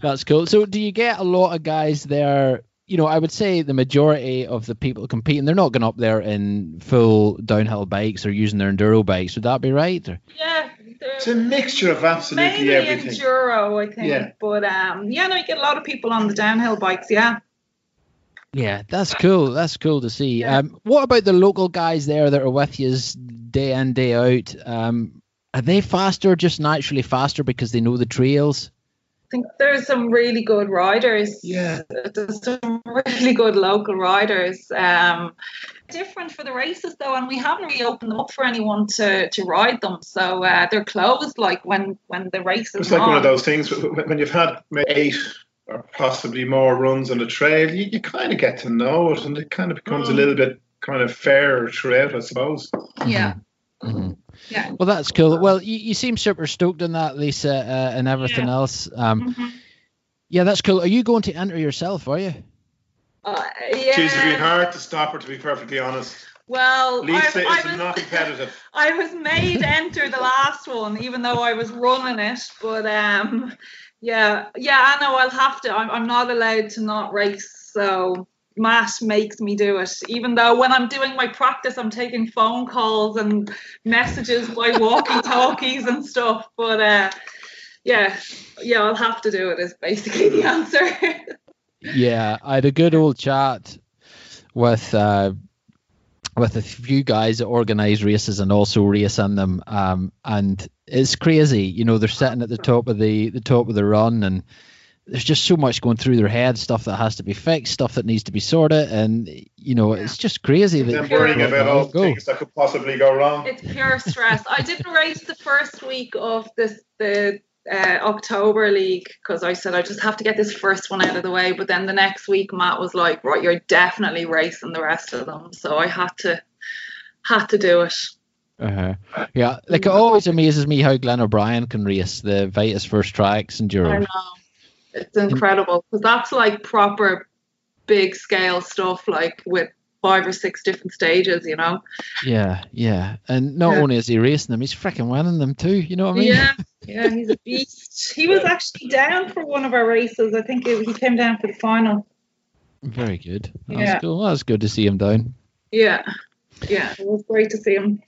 That's cool. So do you get a lot of guys there? You know, I would say the majority of the people competing, they're not going up there in full downhill bikes or using their enduro bikes. Would that be right? Or? Yeah. It's a mixture of absolutely everything. Maybe enduro, I think. Yeah. But, you get a lot of people on the downhill bikes, yeah. Yeah, that's cool. That's cool to see. Yeah. What about the local guys there that are with you day in, day out? Are they faster, just naturally faster because they know the trails? I think there's some really good riders. Yeah, there's some really good local riders. Different for the races though, and we haven't really opened them up for anyone to ride them. So they're closed. Like when the race is. It's like one of those things when you've had 8 or possibly more runs on the trail, you kind of get to know it, and it kind of becomes a little bit kind of fairer throughout, I suppose. Yeah. Mm-hmm. Yeah. Well, that's cool. Well, you seem super stoked on that, Lisa, and everything else. Yeah, that's cool. Are you going to enter yourself, are you? Yeah. Geez, it'd be hard to stop her, to be perfectly honest. Well, Lisa is not competitive. I was made enter the last one, even though I was running it. But I know I'll have to. I'm not allowed to not race, so... Matt makes me do it, even though when I'm doing my practice I'm taking phone calls and messages by walkie-talkies and stuff, but I'll have to do it is basically the answer. Yeah, I had a good old chat with a few guys that organise races and also race in them, and it's crazy. You know, they're sitting at the top of the top of the run, and there's just so much going through their head, stuff that has to be fixed, stuff that needs to be sorted, and you know, it's just crazy. That worrying about all the things that could possibly go wrong. It's pure stress. I didn't race the first week of the October League because I said I just have to get this first one out of the way. But then the next week, Matt was like, "Right, you're definitely racing the rest of them," so I had to do it. Yeah, like it always amazes me how Glenn O'Brien can race the Vitus First Tracks Enduro. I know. It's incredible because that's like proper big scale stuff, like with 5 or 6 different stages, you know. Yeah, and not only is he racing them, he's freaking winning them too. You know what I mean? Yeah, he's a beast. He was actually down for one of our races. I think he came down for the final. Very good. That was cool. That was good to see him down. Yeah, it was great to see him.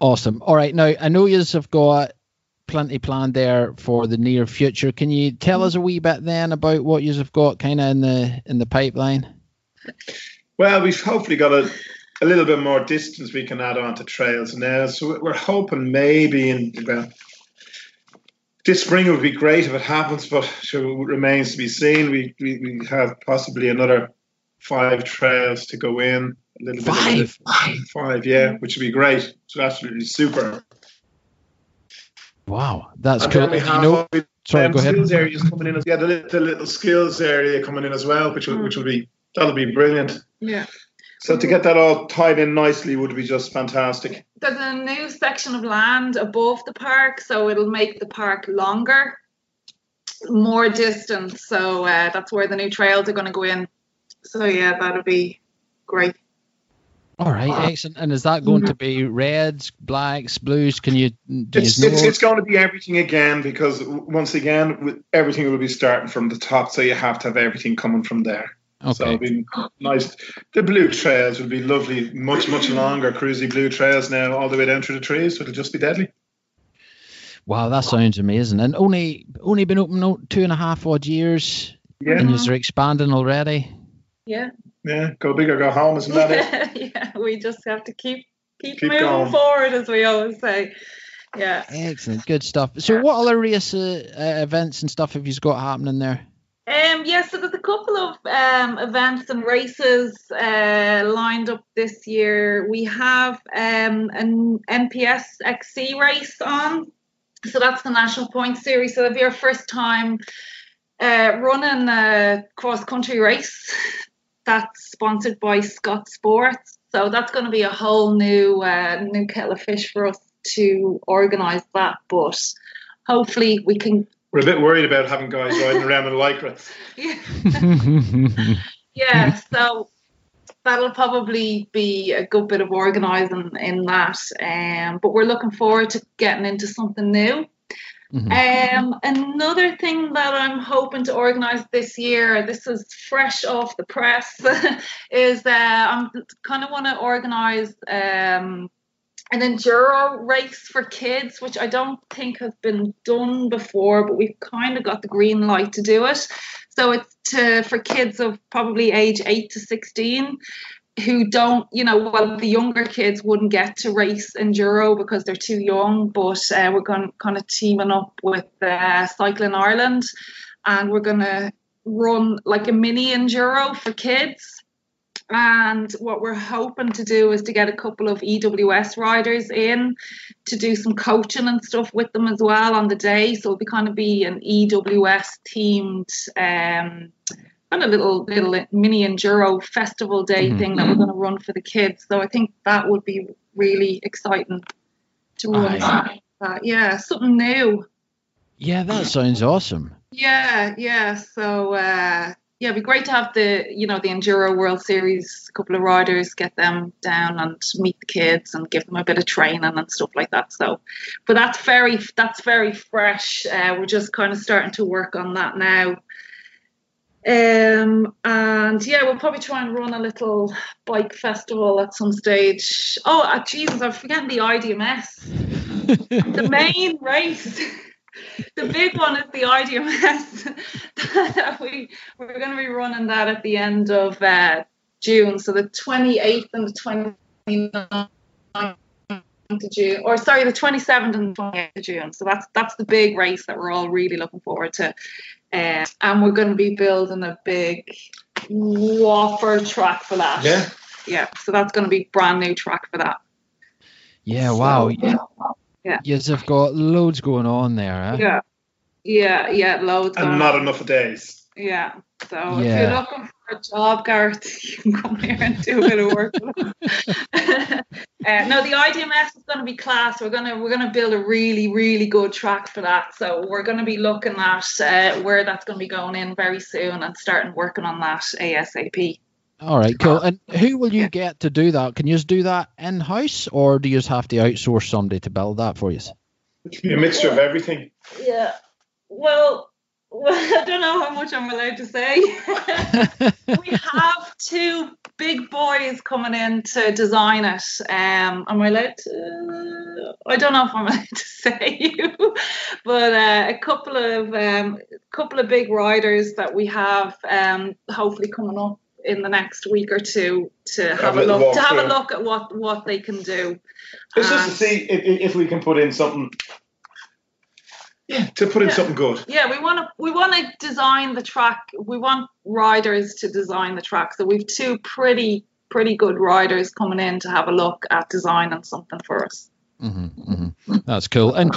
Awesome. All right, now I know yous have got plenty planned there for the near future. Can you tell us a wee bit then about what you have got kind of in the pipeline? Well, we've hopefully got a little bit more distance we can add on to trails now, so we're hoping maybe this spring would be great if it happens, but it remains to be seen. We have possibly another 5 trails to go in, a little bit. 5 which would be great. So absolutely super. Wow, that's cool. Go ahead. Skills areas coming in. Yeah, the little skills area coming in as well, which will be brilliant. Yeah. So to get that all tied in nicely would be just fantastic. There's a new section of land above the park, so it'll make the park longer, more distance. So that's where the new trails are going to go in. So yeah, that'll be great. All right, excellent. And is that going to be reds, blacks, blues? Can you? It's going to be everything again, because once again, everything will be starting from the top, so you have to have everything coming from there. Okay. So it'll be nice. The blue trails will be lovely, much, much longer, cruisy blue trails now, all the way down through the trees, so it'll just be deadly. Wow, that sounds amazing. And only been open 2.5 odd years, and you're expanding already. Yeah. Yeah, go big or go home, isn't that it? Yeah, we just have to keep moving going forward, as we always say. Yeah. Excellent, good stuff. So what other race events and stuff have you got happening there? So there's a couple of events and races lined up this year. We have an NPS XC race on. So that's the National Point Series. So that'll be our first time running a cross-country race. That's sponsored by Scott Sports, so that's going to be a whole new kettle of fish for us to organise that. But hopefully we can. We're a bit worried about having guys riding around in lycra. Yeah. Yeah. So that'll probably be a good bit of organising in that. But we're looking forward to getting into something new. Mm-hmm. Another thing that I'm hoping to organise this year, this is fresh off the press, is I'm kind of want to organise an enduro race for kids, which I don't think has been done before, but we've kind of got the green light to do it. So it's for kids of probably age 8 to 16 who don't, the younger kids wouldn't get to race enduro because they're too young, but we're going kind of teaming up with Cycling Ireland, and we're going to run like a mini enduro for kids. And what we're hoping to do is to get a couple of EWS riders in to do some coaching and stuff with them as well on the day. So it'll be kind of an EWS themed a little mini enduro festival day thing that we're going to run for the kids. So I think that would be really exciting to run. Something new. Yeah, that sounds awesome. Yeah. So it'd be great to have the Enduro World Series, a couple of riders, get them down and meet the kids and give them a bit of training and stuff like that. So, but that's very fresh. We're just kind of starting to work on that now. We'll probably try and run a little bike festival at some stage. Oh, Jesus, I'm forgetting the IDMS, the main race. the big one is the IDMS. That we're going to be running that at the end of June, so the 28th and the 29th of June, or sorry, the 27th and the 28th of June. So that's the big race that we're all really looking forward to, and we're going to be building a big whopper track for that. Yeah. So that's going to be brand new track for that. Yeah. So, wow. Yeah. Yes, I've got loads going on there. Huh? Yeah. Loads. And not enough of days. Yeah. So if you're looking for a job, Gareth, you can come here and do a bit of work. No, the IDMS is going to be class. We're going to build a really, really good track for that. So we're going to be looking at where that's going to be going in very soon and starting working on that ASAP. All right, cool. And who will you get to do that? Can you just do that in-house, or do you just have to outsource somebody to build that for you? A mixture of everything. Yeah. Well, I don't know how much I'm allowed to say. We have two big boys coming in to design it. Am I allowed to? I don't know if I'm allowed to say, but a couple of big riders that we have hopefully coming up in the next week or two to have a look at what they can do. It's just to see if we can put in something. Yeah, to put in something good. Yeah, we want to design the track. We want riders to design the track. So we've two pretty good riders coming in to have a look at designing something for us. Mm-hmm, mm-hmm. That's cool. And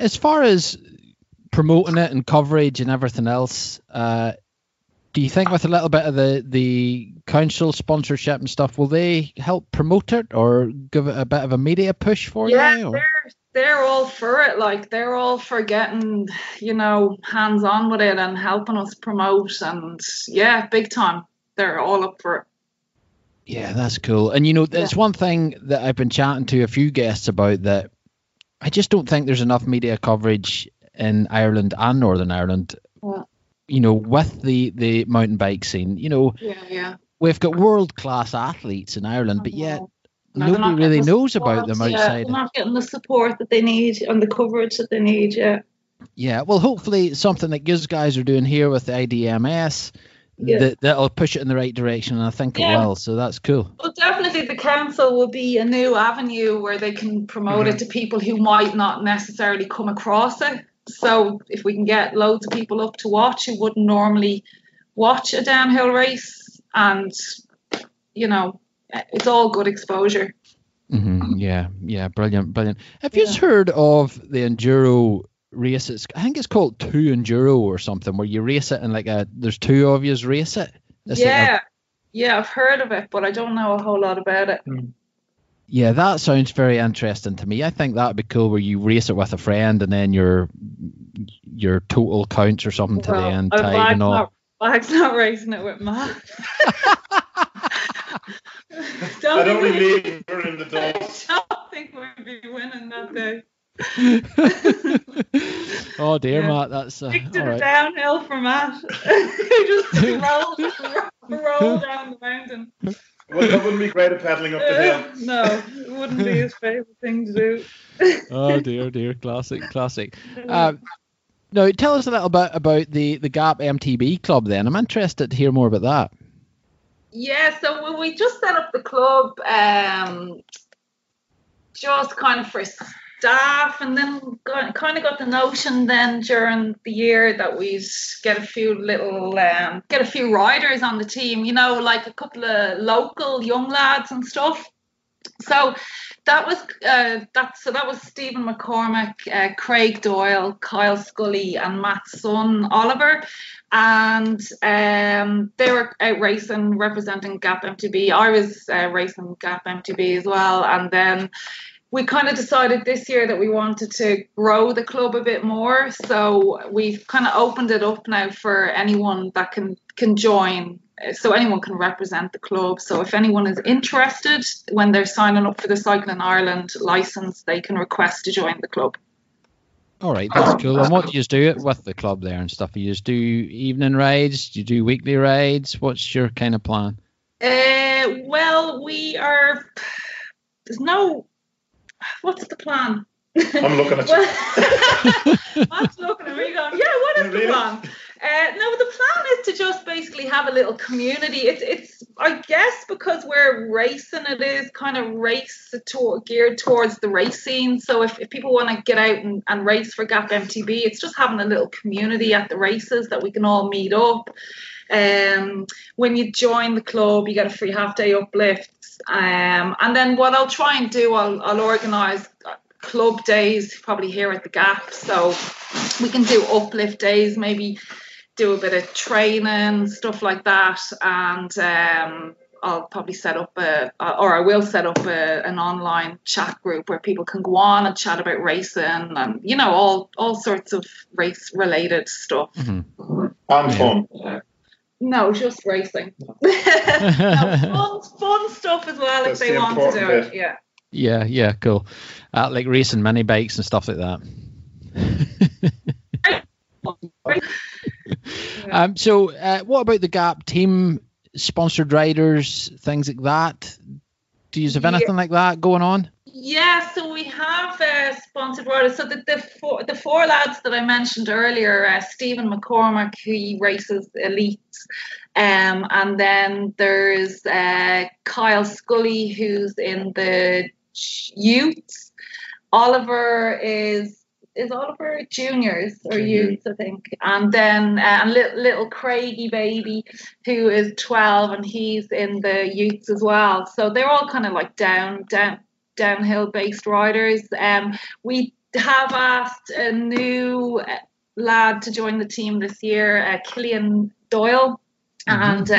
as far as promoting it and coverage and everything else, do you think with a little bit of the council sponsorship and stuff, will they help promote it or give it a bit of a media push for you? Yeah, they're all for it. Like, they're all for getting, hands on with it and helping us promote, and big time. They're all up for it. Yeah, that's cool. And there's one thing that I've been chatting to a few guests about, that I just don't think there's enough media coverage in Ireland and Northern Ireland. Yeah. With the mountain bike scene, we've got world-class athletes in Ireland, but yet nobody really knows about them outside. They're not getting the support that they need and the coverage that they need, Yeah, well, hopefully something that you guys are doing here with the IDMS, that'll push it in the right direction, and I think it will, so that's cool. Well, definitely the council will be a new avenue where they can promote it to people who might not necessarily come across it. So if we can get loads of people up to watch who wouldn't normally watch a downhill race, and it's all good exposure. Mm-hmm. Yeah, brilliant. Have you heard of the enduro race? I think it's called Two Enduro or something, where you race it and there's two of you race it. I've heard of it, but I don't know a whole lot about it. Mm. Yeah, that sounds very interesting to me. I think that would be cool, where you race it with a friend and then your total counts or something to the end. Bag's not racing it with Matt. I don't think we'd be winning that day. Oh dear, Matt, that's stick to the downhill for Matt. He just rolled down the mountain. Well, that wouldn't be great at paddling up the hill. No, it wouldn't be his favourite thing to do. Oh dear, classic. No, tell us a little bit about the Gap MTB Club then. I'm interested to hear more about that. Yeah, so when we just set up the club, just kind of for staff, and then kind of got the notion then during the year that we'd get a few riders on the team, like a couple of local young lads and stuff. So that was Stephen McCormack, Craig Doyle, Kyle Scully, and Matt's son Oliver, and they were out racing representing Gap MTB. I was racing Gap MTB as well, and then we kind of decided this year that we wanted to grow the club a bit more, so we've kind of opened it up now for anyone that can join, so anyone can represent the club. So if anyone is interested, when they're signing up for the Cycling Ireland licence, they can request to join the club. All right, that's cool. And what do you do with the club there and stuff? You just do evening rides? Do you do weekly rides? What's your kind of plan? Well, there's no... What's the plan? I'm looking at you. Matt's looking at me going, yeah, what is the plan? No, the plan is to just basically have a little community. It's I guess, because we're racing, it is kind of geared towards the race scene. So if people want to get out and race for Gap MTB, it's just having a little community at the races that we can all meet up. When you join the club, you get a free half-day uplift. And then what I'll try and do, I'll organise club days probably here at the Gap. So we can do uplift days, maybe do a bit of training, stuff like that. And I'll probably set up I will set up an online chat group where people can go on and chat about racing and, you know, all sorts of race related stuff. Mm-hmm. And fun. No, just racing. No, fun stuff as well. That's if they want to do it. Yeah. Yeah, yeah, cool. Like racing mini bikes and stuff like that. So what about the Gap team sponsored riders, things like that? Do you have anything like that going on? Yeah, so we have sponsored riders. So the four lads that I mentioned earlier, Stephen McCormack, who races elites, and then there's Kyle Scully, who's in the youths. Oliver is Oliver juniors or youths, I think, and then little Craigie baby, who is 12, and he's in the youths as well. So they're all kind of like downhill based riders. We have asked a new lad to join the team this year, Craig Doyle, and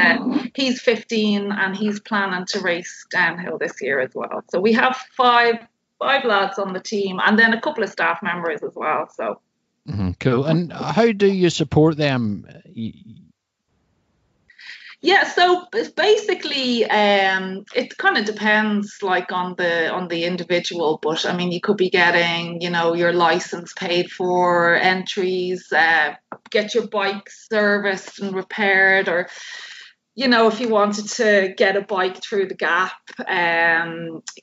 he's 15 and he's planning to race downhill this year as well. So we have five lads on the team, and then a couple of staff members as well. So cool. And how do you support them? Yeah, so basically, it kind of depends, like on the individual. But I mean, you could be getting, you know, your license paid for, entries, get your bike serviced and repaired, or, you know, if you wanted to get a bike through the Gap,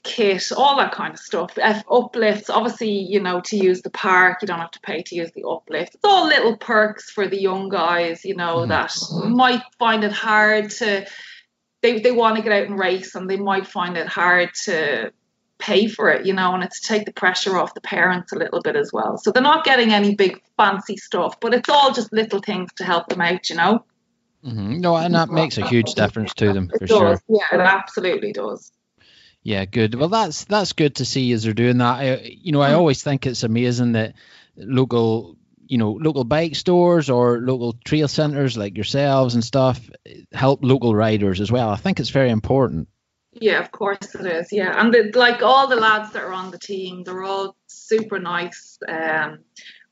kit, all that kind of stuff. Uplifts, obviously, you know, to use the park, you don't have to pay to use the uplift. It's all little perks for the young guys, you know, that might find it hard to, they want to get out and race, and they might find it hard to pay for it, you know, and it's to take the pressure off the parents a little bit as well. So they're not getting any big fancy stuff, but it's all just little things to help them out, you know. Mm-hmm. No, and that makes a huge difference to them, for sure. Yeah, it absolutely does. Yeah, good. Well, that's good to see as they're doing that. I always think it's amazing that local bike stores or local trail centres like yourselves and stuff help local riders as well. I think it's very important. Yeah, of course it is. Yeah, and all the lads that are on the team, they're all super nice.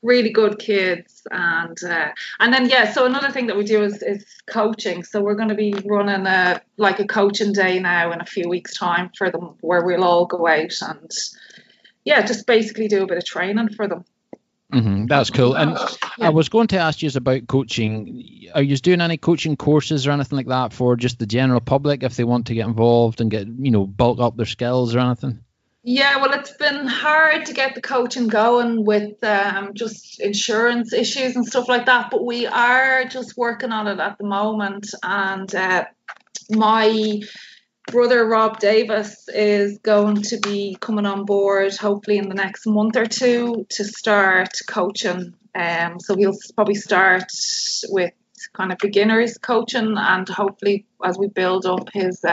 Really good kids, and then so another thing that we do is coaching. So we're going to be running a coaching day now in a few weeks' time for them, where we'll all go out and just basically do a bit of training for them. Mm-hmm. That's cool. And I was going to ask you about coaching. Are you doing any coaching courses or anything like that for just the general public if they want to get involved and get, you know, bulk up their skills or anything? Yeah, well, it's been hard to get the coaching going with just insurance issues and stuff like that. But we are just working on it at the moment. And my brother, Rob Davis, is going to be coming on board hopefully in the next month or two to start coaching. So he'll probably start with kind of beginners coaching, and hopefully as we build up his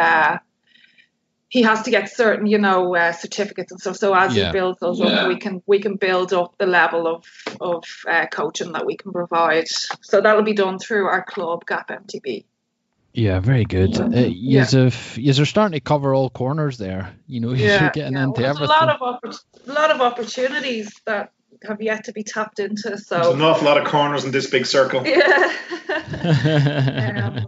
he has to get certain, you know, certificates and stuff. So as he builds those up, we can build up the level of coaching that we can provide. So that'll be done through our club, Gap MTB. Yeah, very good. You're starting to cover all corners there. You know, you're getting into everything. A lot of opportunities that have yet to be tapped into. So there's an awful lot of corners in this big circle. Yeah. So.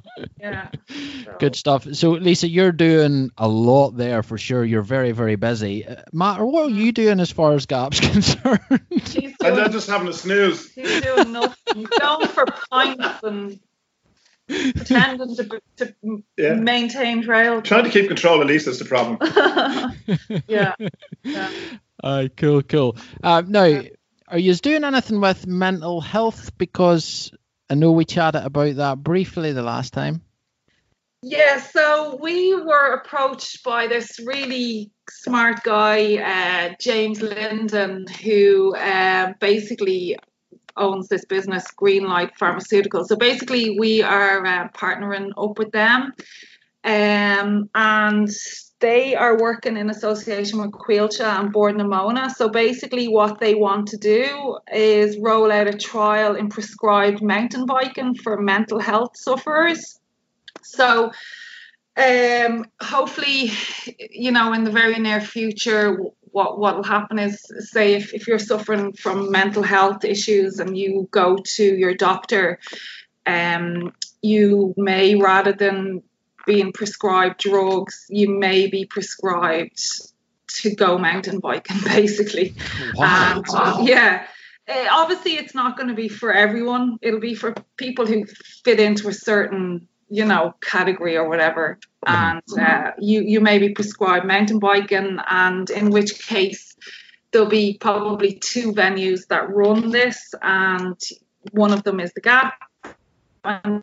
Good stuff. So Lisa, you're doing a lot there for sure. You're very, very busy. Matt, what are you doing as far as Gap's concerned? I'm just having a snooze. She's doing nothing. Going for pints and pretending to maintain trail. Trying to keep control of Lisa's the problem. Yeah. Cool. Now, are you doing anything with mental health? Because I know we chatted about that briefly the last time. Yeah, so we were approached by this really smart guy, James Linden, who basically owns this business, Greenlight Pharmaceuticals. So basically we are partnering up with them, and they are working in association with Cuilcha and Bord na Móna. So basically what they want to do is roll out a trial in prescribed mountain biking for mental health sufferers. So hopefully, you know, in the very near future, what will happen is, say, if you're suffering from mental health issues and you go to your doctor, you may, rather than being prescribed drugs, you may be prescribed to go mountain biking, basically. Wow. And, yeah. Obviously, it's not going to be for everyone. It'll be for people who fit into a certain, you know, category or whatever, and you may be prescribed mountain biking, and in which case there'll be probably two venues that run this, and one of them is the Gap, and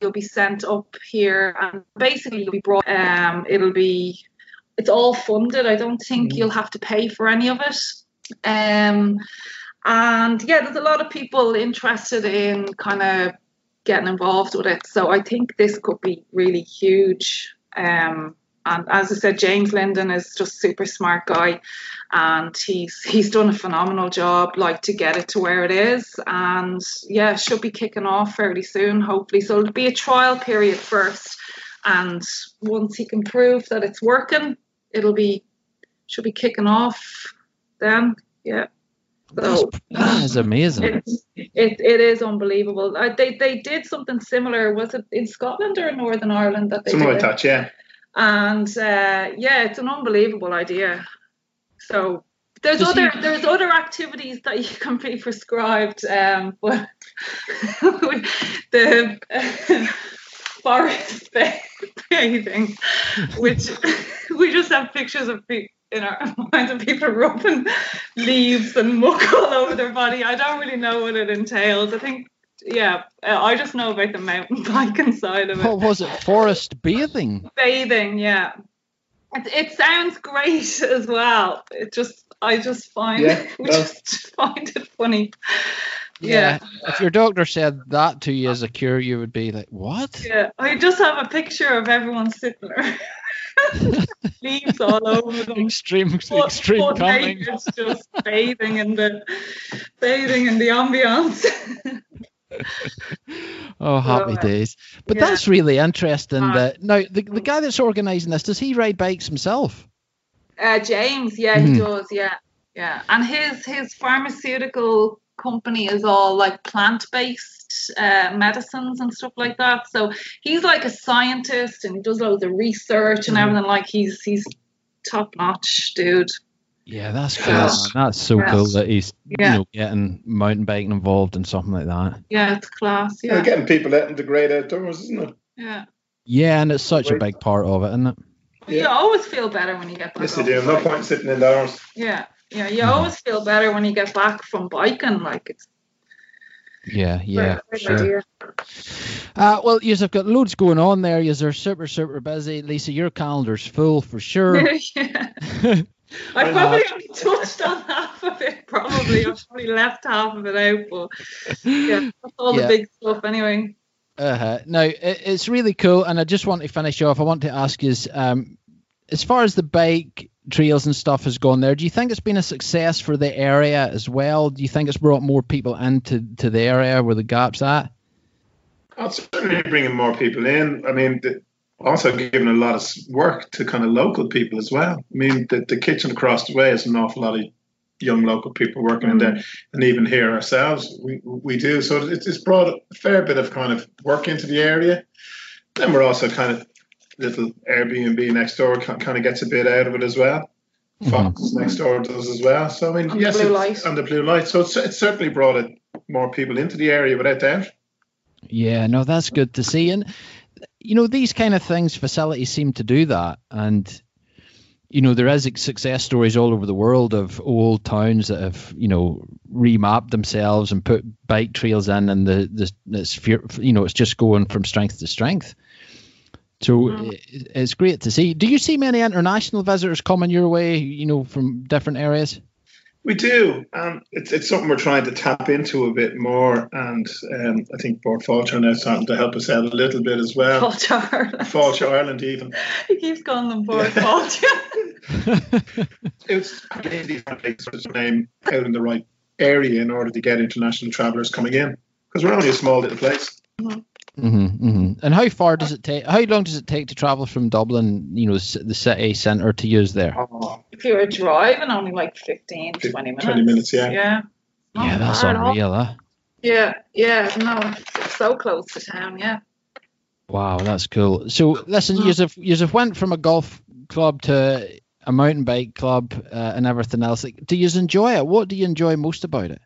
you'll be sent up here, and basically you'll be brought. It's all funded. I don't think you'll have to pay for any of it. And yeah, there's a lot of people interested in kind of getting involved with it, so I think this could be really huge. And as I said, James Linden is just a super smart guy, and he's done a phenomenal job, like, to get it to where it is, and yeah, should be kicking off fairly soon, hopefully. So it'll be a trial period first, and once he can prove that it's working, should be kicking off then. Yeah. So, that is amazing. It is unbelievable. They did something similar. Was it in Scotland or Northern Ireland that they did? Touch, yeah. And yeah, it's an unbelievable idea. So there's other activities that you can be prescribed. But the forest bathing, which we just have pictures of people in our minds of people rubbing leaves and muck all over their body. I don't really know what it entails. I think, yeah, I just know about the mountain biking side of it. What was it? Forest bathing? Bathing, yeah. It sounds great as well. We just find it funny. Yeah. If your doctor said that to you as a cure, you would be like, what? Yeah, I just have a picture of everyone sitting there. Leaves all over them. Extreme coming. Just bathing in the ambience. Oh, happy days! But that's really interesting. Now, the guy that's organising this, does he ride bikes himself? James, yeah, he does. Yeah. And his pharmaceutical company is all like plant-based medicines and stuff like that, so he's like a scientist and he does loads of research and everything. Like he's top-notch dude. Yeah, that's cool. That's so cool that he's you know, getting mountain biking involved in something like that. Yeah, it's class. Yeah, they're getting people out in the great outdoors, isn't it? Yeah, and it's such a big part of it, isn't it? You always feel better when you get back. Yes, you do. No point sitting indoors. Yeah, you always feel better when you get back from biking, like it's. Yeah, for sure. Well, you've got loads going on there. You're super, super busy, Lisa. Your calendar's full for sure. I probably only touched on half of it. Probably, I've probably left half of it out, but yeah, that's all the big stuff anyway. No, it's really cool, and I just want to finish off. I want to ask you, as far as the bike trails and stuff has gone there, do you think it's been a success for the area as well? Do you think it's brought more people into the area where the Gap's at? It's certainly bringing more people in. I mean, also giving a lot of work to kind of local people as well. I mean, the kitchen across the way is an awful lot of young local people working in there, and even here ourselves we do. So it's brought a fair bit of kind of work into the area. Then we're also kind of little Airbnb next door kind of gets a bit out of it as well. Fox next door does as well. So I mean, yes, and the blue light. So it's certainly brought more people into the area without doubt. Yeah, no, that's good to see. And you know, these kind of things, facilities seem to do that. And you know, there is success stories all over the world of old towns that have, you know, remapped themselves and put bike trails in, and it's just going from strength to strength. So it's great to see. Do you see many international visitors coming your way, you know, from different areas? We do. It's something we're trying to tap into a bit more, and I think Port Falcher now is starting to help us out a little bit as well. Falcher Ireland even. He keeps calling them Port Falcher. It's his name out in the right area in order to get international travellers coming in, because we're only a small little place. Mm-hmm, mm-hmm. And how long does it take to travel from Dublin, you know, the city centre to use there? If you were driving, only like 15-20 minutes. 20 minutes, yeah. Yeah, yeah, that's unreal, huh? Yeah, yeah, no, it's so close to town, yeah. Wow, that's cool. So, listen, you've went from a golf club to a mountain bike club and everything else. Like, do you enjoy it? What do you enjoy most about it?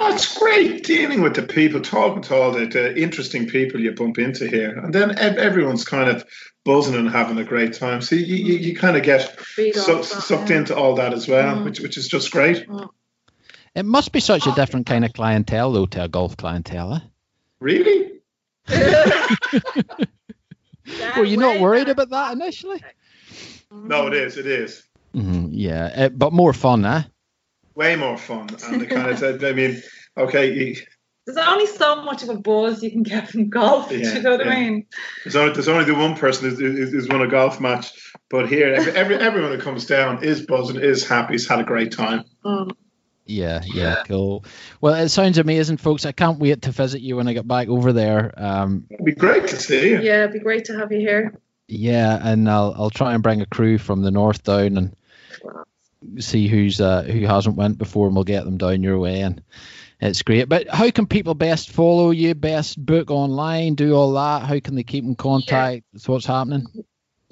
Oh, it's great dealing with the people, talking to all the interesting people you bump into here. And then everyone's kind of buzzing and having a great time. So you kind of get sucked into all that as well, which is just great. It must be such a different kind of clientele, though, to a golf clientele. Eh? Really? Were you not worried about that initially? No, it is. Mm-hmm, yeah, but more fun, eh? Way more fun, and the kind of said, I mean, okay. There's only so much of a buzz you can get from golf. Yeah, do you know what I mean? There's only the one person who's won a golf match, but here, everyone who comes down is buzzing, is happy, has had a great time. Yeah, cool. Well, it sounds amazing, folks. I can't wait to visit you when I get back over there. It'd be great to see you. Yeah, it'd be great to have you here. Yeah, and I'll try and bring a crew from the north down and. Wow. See who hasn't went before, and we'll get them down your way, and it's great. But how can people best follow you, best book online, do all that? How can they keep in contact with what's happening?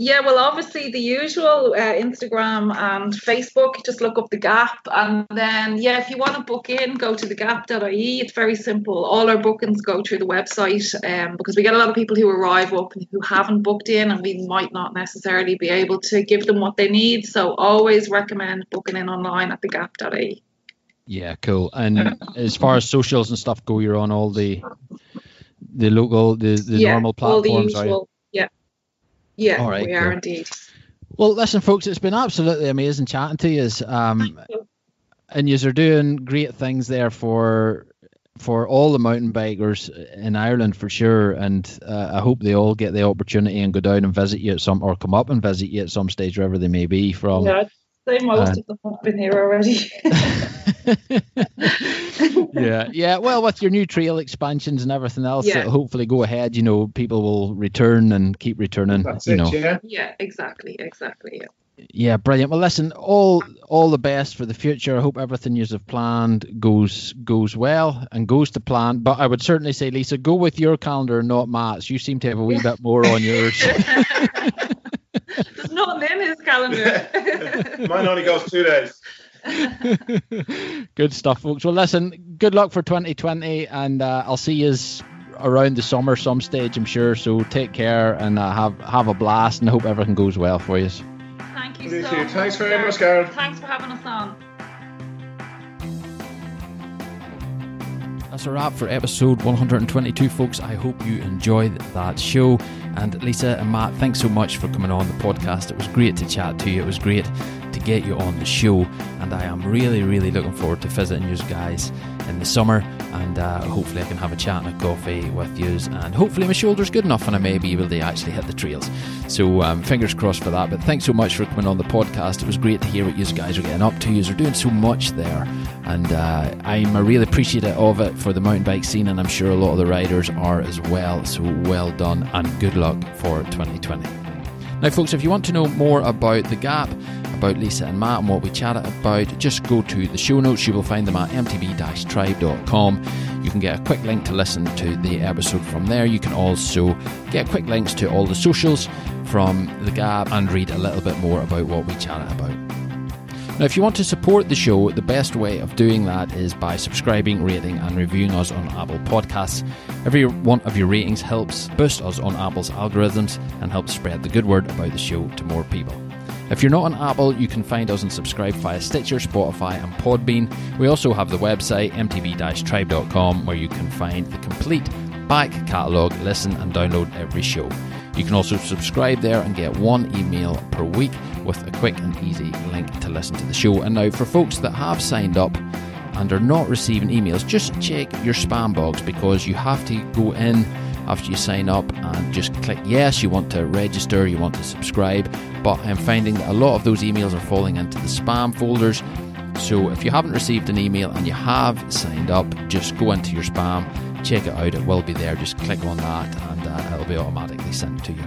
Yeah, well, obviously the usual Instagram and Facebook. Just look up The Gap, and then if you want to book in, go to thegap.ie. It's very simple. All our bookings go through the website because we get a lot of people who arrive up and who haven't booked in, and we might not necessarily be able to give them what they need. So always recommend booking in online at thegap.ie. Yeah, cool. And as far as socials and stuff go, you're on all the local, the normal platforms, all the usual. Yeah, all right, we are indeed. Well, listen, folks, it's been absolutely amazing chatting to yous. And yous are doing great things there for all the mountain bikers in Ireland, for sure. And I hope they all get the opportunity and go down and visit you at some, or come up and visit you at some stage, wherever they may be from. Yeah, I'd say most of them have been here already. yeah. Well, with your new trail expansions and everything else, it'll hopefully go ahead. You know, people will return and keep returning. That's you know. Yeah, exactly. Yeah, brilliant. Well, listen, all the best for the future. I hope everything you have planned goes well and goes to plan. But I would certainly say, Lisa, go with your calendar, not Matt's. You seem to have a wee bit more on yours. There's nothing in his calendar. Mine only goes 2 days. Good stuff, folks. Well, listen, good luck for 2020, and I'll see you around the summer some stage, I'm sure. So take care, and have a blast, and I hope everything goes well for you. Thank you so much. Thanks very much, Gareth. Thanks for having us on. That's a wrap for episode 122, folks. I hope you enjoyed that show. And Lisa and Matt, thanks so much for coming on the podcast. It was great to chat to you. It was great to get you on the show. And I am really, really looking forward to visiting you guys in the summer. And hopefully I can have a chat and a coffee with you. And hopefully my shoulder's good enough and I may be able to actually hit the trails. So fingers crossed for that. But thanks so much for coming on the podcast. It was great to hear what you guys are getting up to. You are doing so much there. And I'm really appreciative of it for the mountain bike scene. And I'm sure a lot of the riders are as well. So well done and good luck for 2020. Now, folks, if you want to know more about The Gap, about Lisa and Matt and what we chatted about, just go to the show notes. You will find them at mtb-tribe.com. You can get a quick link to listen to the episode from there. You can also get quick links to all the socials from The Gap and read a little bit more about what we chatted about. Now, if you want to support the show, the best way of doing that is by subscribing, rating and reviewing us on Apple Podcasts. Every one of your ratings helps boost us on Apple's algorithms and helps spread the good word about the show to more people. If you're not on Apple, you can find us and subscribe via Stitcher, Spotify and Podbean. We also have the website mtb-tribe.com where you can find the complete back catalogue, listen and download every show. You can also subscribe there and get one email per week with a quick and easy link to listen to the show. And now for folks that have signed up and are not receiving emails, just check your spam box, because you have to go in after you sign up and just click yes, you want to register, you want to subscribe, but I'm finding that a lot of those emails are falling into the spam folders. So if you haven't received an email and you have signed up, just go into your spam, check it out, it will be there, just click on that and it'll be automatically sent to you.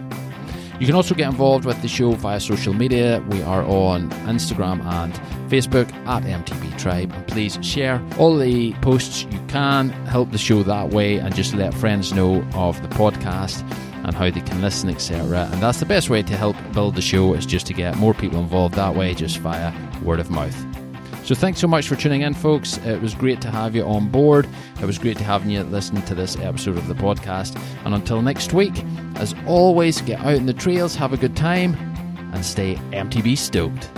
You can also get involved with the show via social media. We are on Instagram and Facebook at MTB Tribe. And please share all the posts you can, help the show that way, and just let friends know of the podcast and how they can listen, etc. And that's the best way to help build the show, is just to get more people involved that way, just via word of mouth. So thanks so much for tuning in, folks. It was great to have you on board. It was great to have you listen to this episode of the podcast. And until next week, as always, get out in the trails, have a good time, and stay MTB stoked.